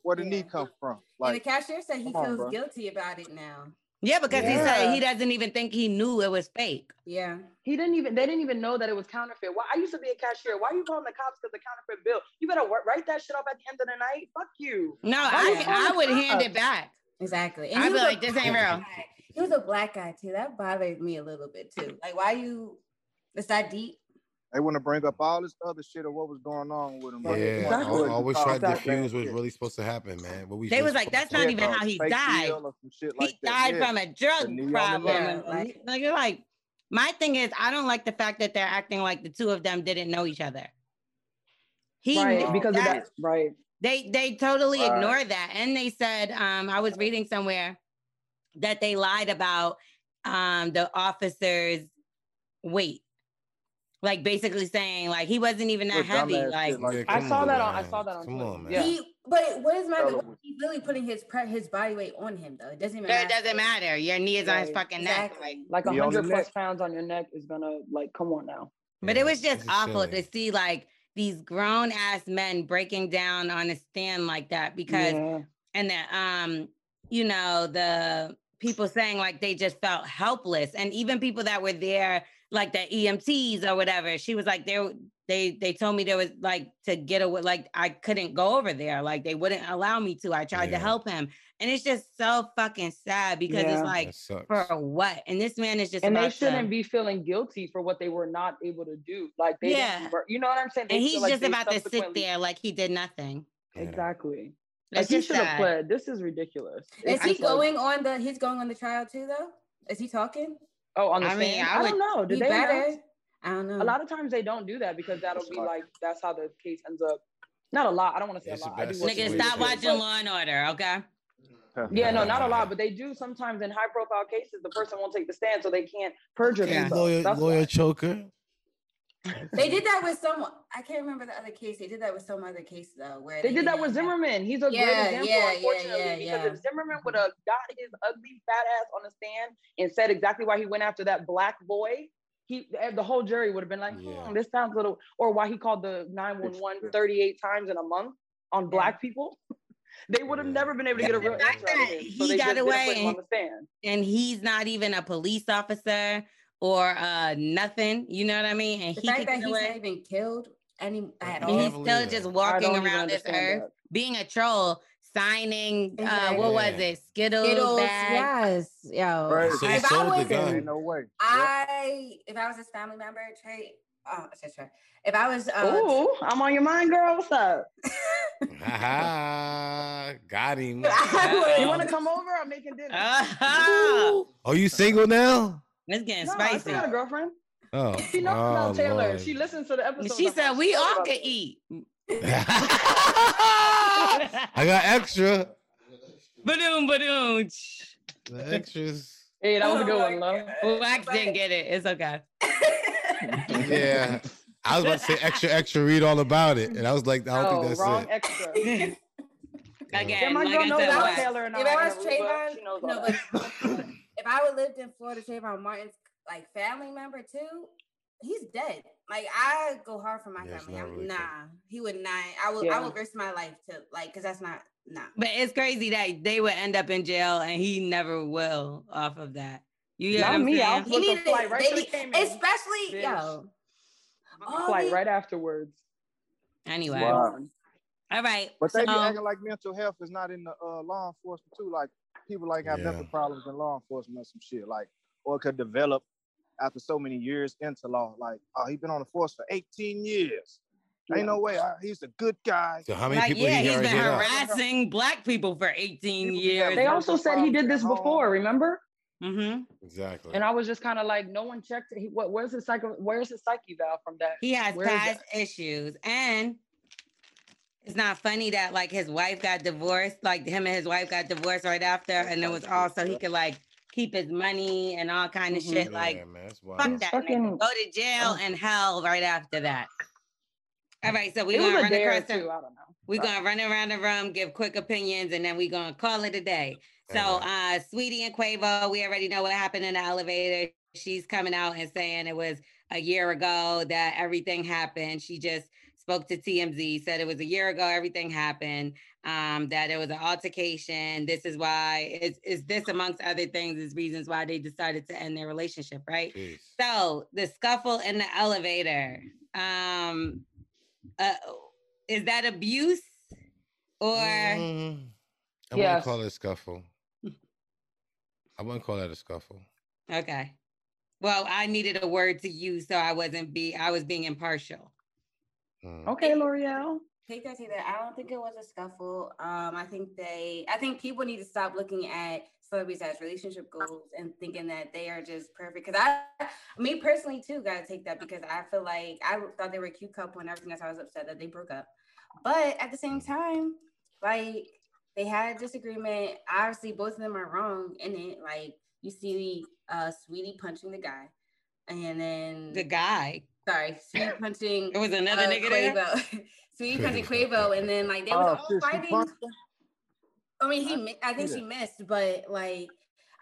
Where did yeah. he come from? Like, and the cashier said he feels on, guilty about it now. Yeah, because yeah. he said he doesn't even think he knew it was fake. Yeah. He didn't even, they didn't even know that it was counterfeit. Why? I used to be a cashier. Why are you calling the cops because the counterfeit bill? You better work, write that shit up at the end of the night. Fuck you. No, I, I, I would hand it back. Exactly. And I'd be like, this ain't real. He was a black guy too. That bothered me a little bit too. Like, why you, it's that deep? They want to bring up all this other shit of what was going on with him. Yeah, I always try to diffuse what's really supposed to happen, man. But we they was like, that's not even how he died. He died from a drug problem. Like, like, you're like, my thing is, I don't like the fact that they're acting like the two of them didn't know each other. He right, because that. of that, right? They they totally right. ignored that, and they said, um, I was reading somewhere that they lied about um the officer's weight. Like basically saying, like he wasn't even that heavy. Like, like I saw on, that on, man. I saw that on. Come on, man. He, but what is my? He's really putting his pre- his body weight on him though. It doesn't even. Matter. It doesn't matter. Your knee is right. on his fucking exactly. neck. Like, like a hundred plus pounds on your neck is gonna like come on now. Yeah, but it was just awful silly. to see like these grown ass men breaking down on a stand like that because, yeah. and the um, you know, the people saying like they just felt helpless, and even people that were there. Like the E M Ts or whatever. She was like, they, they, they told me there was like to get away. Like I couldn't go over there. Like they wouldn't allow me to. I tried yeah. to help him. And it's just so fucking sad because yeah. it's like, for what? And this man is just And they shouldn't to... be feeling guilty for what they were not able to do. Like they, yeah. you know what I'm saying? They and he's like just about to sit there like he did nothing. Yeah. Exactly. Like he should have pled. This is ridiculous. Is it's he just, going like... on the, he's going on the trial too though? Is he talking? Oh, on the I stand? Mean, I, I don't know. Did they know? I don't know. A lot of times they don't do that because that'll be like, that's how the case ends up. Not a lot. I don't want to say it's a lot. I do Nigga, stop watching Law and Order, okay? Yeah, no, not a lot, but they do sometimes in high-profile cases, the person won't take the stand, so they can't perjure yeah. themselves. Lawyer, lawyer choker. They did that with someone. I can't remember the other case. They did that with some other case though. Where they, they did that with Zimmerman. He's a yeah, great example, yeah, unfortunately, yeah, yeah, because yeah. if Zimmerman would have got his ugly fat ass on the stand and said exactly why he went after that black boy, he the whole jury would have been like, hmm, yeah. this sounds a little. Or why he called the nine one one thirty-eight times in a month on yeah. black people. They would have never been able to yeah, get a real answer. So he got away, and, on the stand. And he's not even a police officer. Or uh, nothing, you know what I mean? And the he fact that he's not even killed any at all. He's still just walking around this earth, that. being a troll, signing. Exactly. Uh, what yeah. was it? Skittles, Skittles bags. Yes, yo. Right. So if I was, in, no way. I if I was his family member, Trey. Oh, that's right. If I was, uh, ooh, I'm on your mind, girl. What's up? Haha, got him. You want to come over? I'm making dinner. Uh-huh. Are you single now? It's getting no, spicy. I still got a girlfriend. Oh, she knows about oh, Taylor. Lord. She listens to the episode. She said we all could eat. I got extra. Badoom, badoom. The extras. Hey, that was a good one, love. Wax didn't get it. It's okay. Yeah, I was about to say extra, extra. Read all about it, and I was like, I don't oh, think that's wrong it. Extra. Again, like I said, about Taylor and if I was Trayvon, she knows all no, that. If I would lived in Florida, Trayvon Martin's like family member too, he's dead. Like I go hard for my yeah, family. Really nah, good. He would not. I would. Yeah. I would risk my life to like because that's not nah. But it's crazy that they would end up in jail and he never will off of that. You know not what I'm me. I he needed flight right they, came especially in. yo. Flight these... right afterwards. Anyway. Wow. All right. But so, they be acting like mental health is not in the uh, law enforcement too. Like. People like have yeah. mental problems in law enforcement or some shit like, or could develop after so many years into law. Like, oh, he's been on the force for eighteen years. Yeah. Ain't no way. I, he's a good guy. So how many like, people? Yeah, he he's been harassing out? black people for eighteen years. They also said he did this before. Remember? Mm-hmm. Exactly. And I was just kind of like, no one checked. He, what? Where's his psyche? Where's his psyche valve from that? He has Where past issues and. It's not funny that like his wife got divorced, like him and his wife got divorced right after, and it was all so he could like keep his money and all kind of mm-hmm. shit. Yeah, like, man, that's wild. Fuck that. Fucking... Go to jail and hell right after that. All right, so we're going to run across the room. We're going to run around the room, give quick opinions, and then we're going to call it a day. So, uh, Sweetie and Quavo, we already know what happened in the elevator. She's coming out and saying it was a year ago that everything happened. She just spoke to T M Z, said it was a year ago, everything happened, um, that it was an altercation. This is why, it's, it's this amongst other things, is reasons why they decided to end their relationship, right? Jeez. So the scuffle in the elevator, um, uh, is that abuse or? Mm, I yeah. wouldn't call it a scuffle. I wouldn't call that a scuffle. Okay. Well, I needed a word to use, so I wasn't be, I was being impartial. Mm. Okay, L'Oreal. Take that, take that. I don't think it was a scuffle. Um, I think they, I think people need to stop looking at celebrities as relationship goals and thinking that they are just perfect. Because I, me personally too, gotta take that because I feel like I thought they were a cute couple and everything. That's how I was upset that they broke up. But at the same time, like they had a disagreement. Obviously, both of them are wrong in it. Like you see, uh, Sweetie punching the guy, and then the guy. Sorry, Sweetie punching. It was another uh, nigga there. Sweetie punching Quavo, and then like they were oh, all fighting. I mean, he. I think she missed, but like,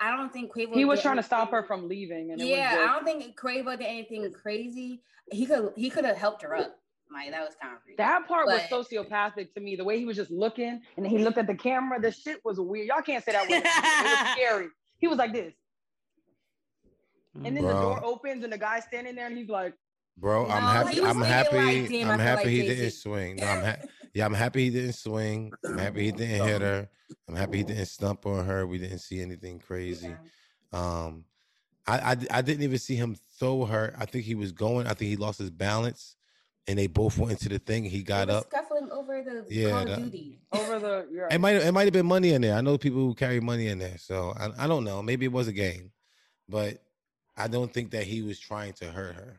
I don't think Quavo. He was trying anything. to stop her from leaving, and it yeah, was I don't think Quavo did anything crazy. He could. He could have helped her up. Like that was kind of weird. That part but, was sociopathic to me. The way he was just looking, and he looked at the camera. The shit was weird. Y'all can't say that word. It was scary. He was like this, and then Bro. the door opens, and the guy's standing there, and he's like. Bro, no, I'm happy. I'm happy. I'm happy he didn't swing. No, I'm ha- yeah, I'm happy he didn't swing. I'm happy he didn't hit her. I'm happy he didn't stump on her. We didn't see anything crazy. Um, I, I I didn't even see him throw her. I think he was going. I think he lost his balance, and they both went into the thing. He got up, scuffling over the yeah, Call of Duty. over the. Yeah. It might it might have been money in there. I know people who carry money in there, so I I don't know. Maybe it was a game, but I don't think that he was trying to hurt her.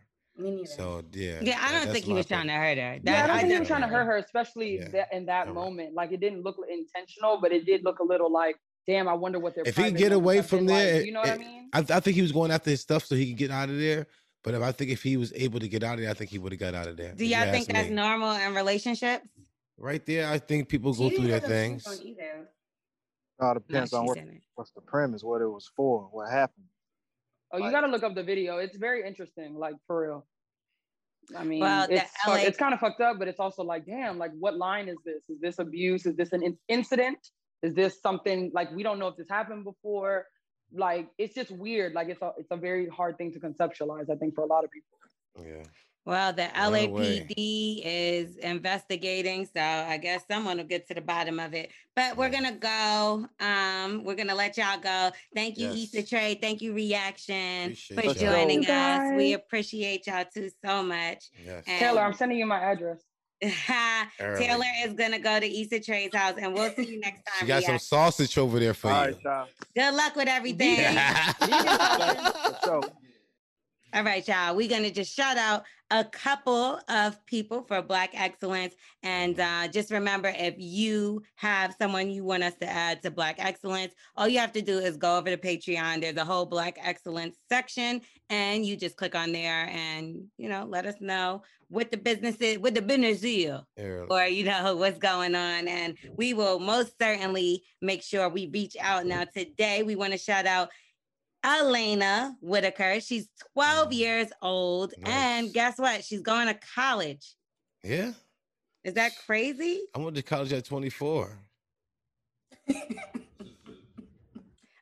So yeah, yeah. I don't think he was trying to hurt her. Yeah, I don't think he was trying to hurt her, especially in that moment. Like it didn't look intentional, but it did look a little like, damn. I wonder what they're. If he can get away from there, you know what I mean. I, I think he was going after his stuff so he could get out of there. But if I think if he was able to get out of there, I think he would have got out of there. Do y'all think that's normal in relationships? Right there, I think people go through their things. No, it depends on what what's the premise, what it was for, what happened. Oh, you like, got to look up the video. It's very interesting, like, for real. I mean, well, it's, L A- it's kind of fucked up, but it's also like, damn, like, what line is this? Is this abuse? Is this an in- incident? Is this something, like, we don't know if this happened before? Like, it's just weird. Like, it's a, it's a very hard thing to conceptualize, I think, for a lot of people. Yeah. Well, the L A P D is investigating, so I guess someone will get to the bottom of it. But we're going to go. Um, we're going to let y'all go. Thank you, yes. Issa Trey. Thank you, Reaction, appreciate for y'all. joining us. Guys. We appreciate y'all, too, so much. Yes. And- Taylor, I'm sending you my address. Taylor is going to go to Issa Trey's house, and we'll see you next time. She got Reaction. Some sausage over there for All you. Right, good luck with everything. All right, y'all. We're going to just shout out a couple of people for Black Excellence. And uh, just remember, if you have someone you want us to add to Black Excellence, all you have to do is go over to Patreon. There's a whole Black Excellence section, and you just click on there and, you know, let us know what the business is, what the business is, yeah. or, you know, what's going on. And we will most certainly make sure we reach out. Now, today, we want to shout out Elena Whitaker. She's twelve years old. Nice. And guess what? She's going to college. Yeah. Is that crazy? I went to college at twenty-four. All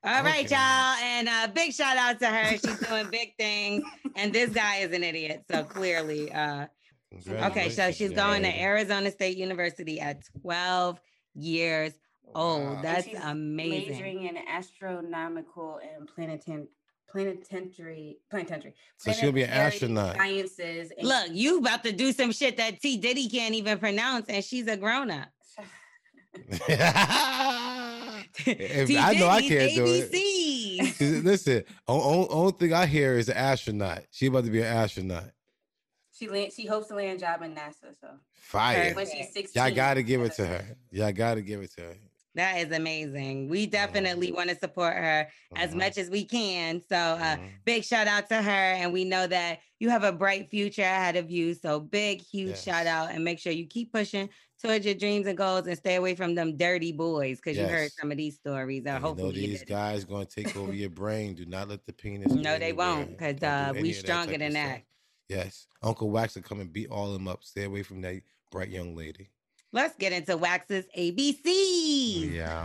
right, okay. y'all. And a big shout out to her. She's doing big things. And this guy is an idiot. So clearly. Uh, okay, so she's going to Arizona State University at twelve years old. Oh, that's amazing. Majoring in astronomical and planetan- planetary, planetary. So she'll be an astronaut. Sciences. And- Look, you about to do some shit that T. Diddy can't even pronounce, and she's a grown up. I know I can't do it. Listen, only thing I hear is an astronaut. She about to be an astronaut. She land, she hopes to land a job in NASA, so. Fire. When she's sixteen. Y'all gotta give it to her. Y'all gotta give it to her. That is amazing. We definitely mm-hmm. want to support her mm-hmm. as much as we can. So uh, mm-hmm. big shout out to her. And we know that you have a bright future ahead of you. So big, huge yes. shout out, and make sure you keep pushing towards your dreams and goals and stay away from them dirty boys, because yes. you heard some of these stories. I hope you know these guys going to take over your brain. Do not let the penis. No, they won't, because uh, we stronger than that. Yes. Uncle Wax will come and beat all of them up. Stay away from that bright young lady. Let's get into Wax's A B C. Yeah.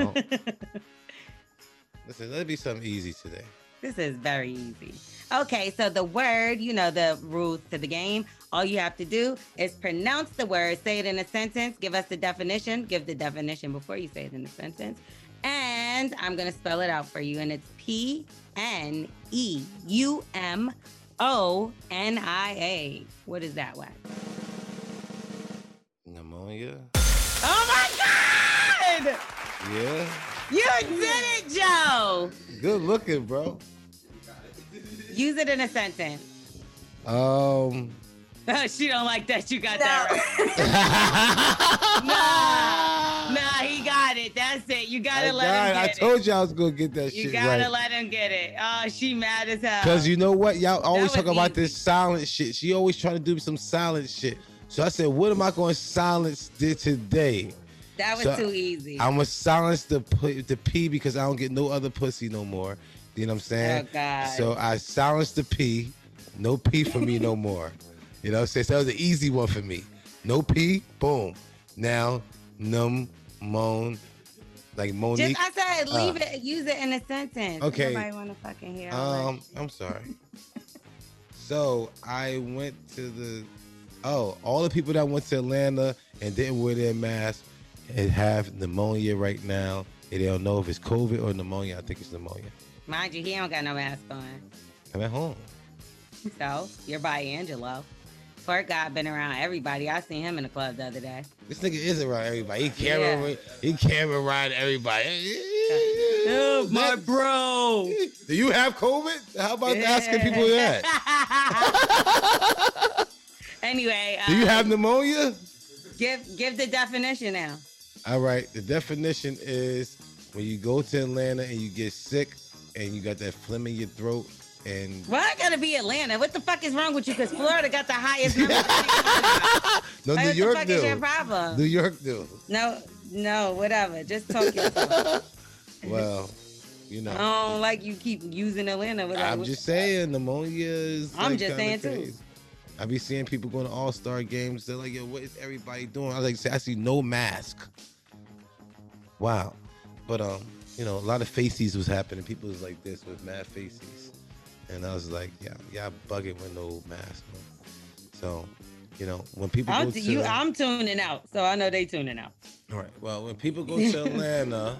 Listen, let it be something easy today. This is very easy. Okay, so the word, you know the rules to the game. All you have to do is pronounce the word, say it in a sentence, give us the definition, give the definition before you say it in a sentence, and I'm going to spell it out for you, and it's P N E U M O N I A. What is that, Wax? Pneumonia. Oh, my God! Yeah. You did it, Joe. Good looking, bro. Use it in a sentence. Um. She don't like that. You got no. that right. nah. Nah, he got it. That's it. You got to let God, him get I it. I told you I was going to get that you shit You got to right. let him get it. Oh, she mad as hell. Because you know what? Y'all always talk about easy. This silent shit. She always trying to do some silent shit. So I said, what am I going to silence today? That was so too easy. I'm going to silence the, the P because I don't get no other pussy no more. You know what I'm saying? Oh, God. So I silenced the P. No P for me no more. You know what I'm saying? So that was an easy one for me. No P, boom. Now, num, moan, like Monique. Just, I said, leave uh, it, use it in a sentence. Okay. Nobody want to fucking hear. Um, like... I'm sorry. So I went to the, oh, all the people that went to Atlanta and didn't wear their mask and have pneumonia right now, and they don't know if it's COVID or pneumonia. I think it's pneumonia. Mind you, he don't got no mask on. I'm at home. So, you're by Angelo. Fort guy been around everybody. I seen him in the club the other day. This nigga is around everybody. He camera, yeah. he camera ride everybody. Oh, my bro. Do you have COVID? How about yeah. asking people that? Anyway. Um, Do you have pneumonia? Give, give the definition now. All right. The definition is when you go to Atlanta and you get sick, and you got that phlegm in your throat, and... Well, I gotta be Atlanta. What the fuck is wrong with you? Because Florida got the highest number of No, like, New what York the fuck do. Is your problem? New York do. No, no, whatever. Just talk yourself. Well, you know. I don't like you keep using Atlanta. Without, I'm just saying, pneumonia is... I'm like, just saying, crazy. Too. I be seeing people going to all-star games. They're like, yo, what is everybody doing? I was like, I see no mask. Wow. But, um... you know, a lot of faces was happening. People was like this with mad faces. And I was like, yeah, yeah, bugging with no mask. So, you know, when people I'll go to... You, I'm tuning out, so I know they tuning out. All right. Well, when people go to Atlanta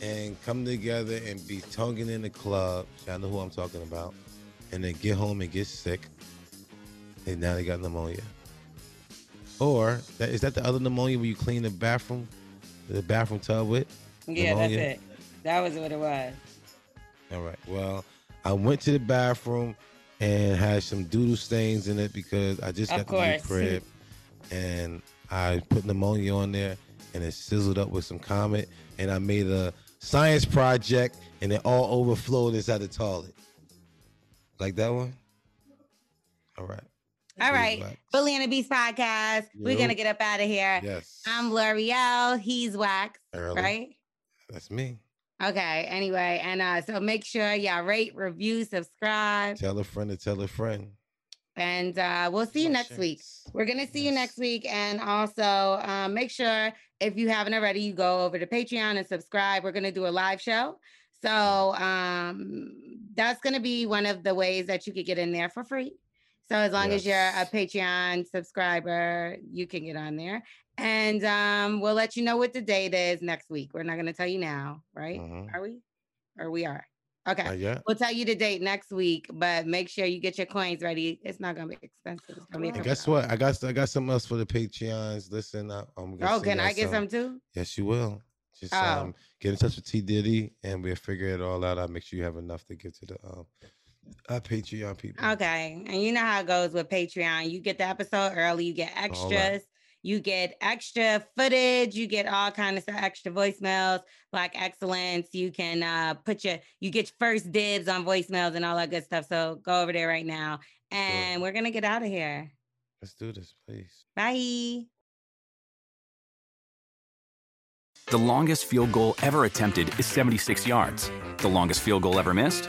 and come together and be tonguing in the club, y'all know who I'm talking about, and then get home and get sick, and now they got pneumonia. Or, that, is that the other pneumonia where you clean the bathroom, the bathroom tub with? Yeah, pneumonia. That's it. That was what it was. All right. Well, I went to the bathroom and had some doodle stains in it because I just got to the crib. And I put pneumonia on there and it sizzled up with some Comet. And I made a science project and it all overflowed inside the toilet. Like that one? All right. All right, Wax. Bully and the Beast podcast. You. We're going to get up out of here. Yes. I'm L'Oreal. He's Wax. Early. Right? That's me. Okay. Anyway, and uh, so make sure y'all rate, review, subscribe. Tell a friend to tell a friend. And uh, we'll see you Questions. next week. We're going to see yes. you next week. And also uh, make sure if you haven't already, you go over to Patreon and subscribe. We're going to do a live show. So um, that's going to be one of the ways that you could get in there for free. So as long yes. as you're a Patreon subscriber, you can get on there. And um, we'll let you know what the date is next week. We're not going to tell you now, right? Mm-hmm. Are we? Or we are. Okay. Uh, yeah. We'll tell you the date next week, but make sure you get your coins ready. It's not going to be expensive. It's gonna be guess what? I got I got something else for the Patreons. Listen, I, I'm going to Oh, can I get some too? Yes, you will. Just oh. um, get in touch with T. Diddy, and we'll figure it all out. I'll make sure you have enough to give to the... Um, Uh, Patreon people. Okay. And you know how it goes with Patreon. You get the episode early, you get extras, You get extra footage. You get all kinds of stuff, extra voicemails, Black Excellence. You can uh, put your, you get first dibs on voicemails and all that good stuff. So go over there right now. And we're going to get out of here. Let's do this, please. Bye. The longest field goal ever attempted is seventy-six yards. The longest field goal ever missed?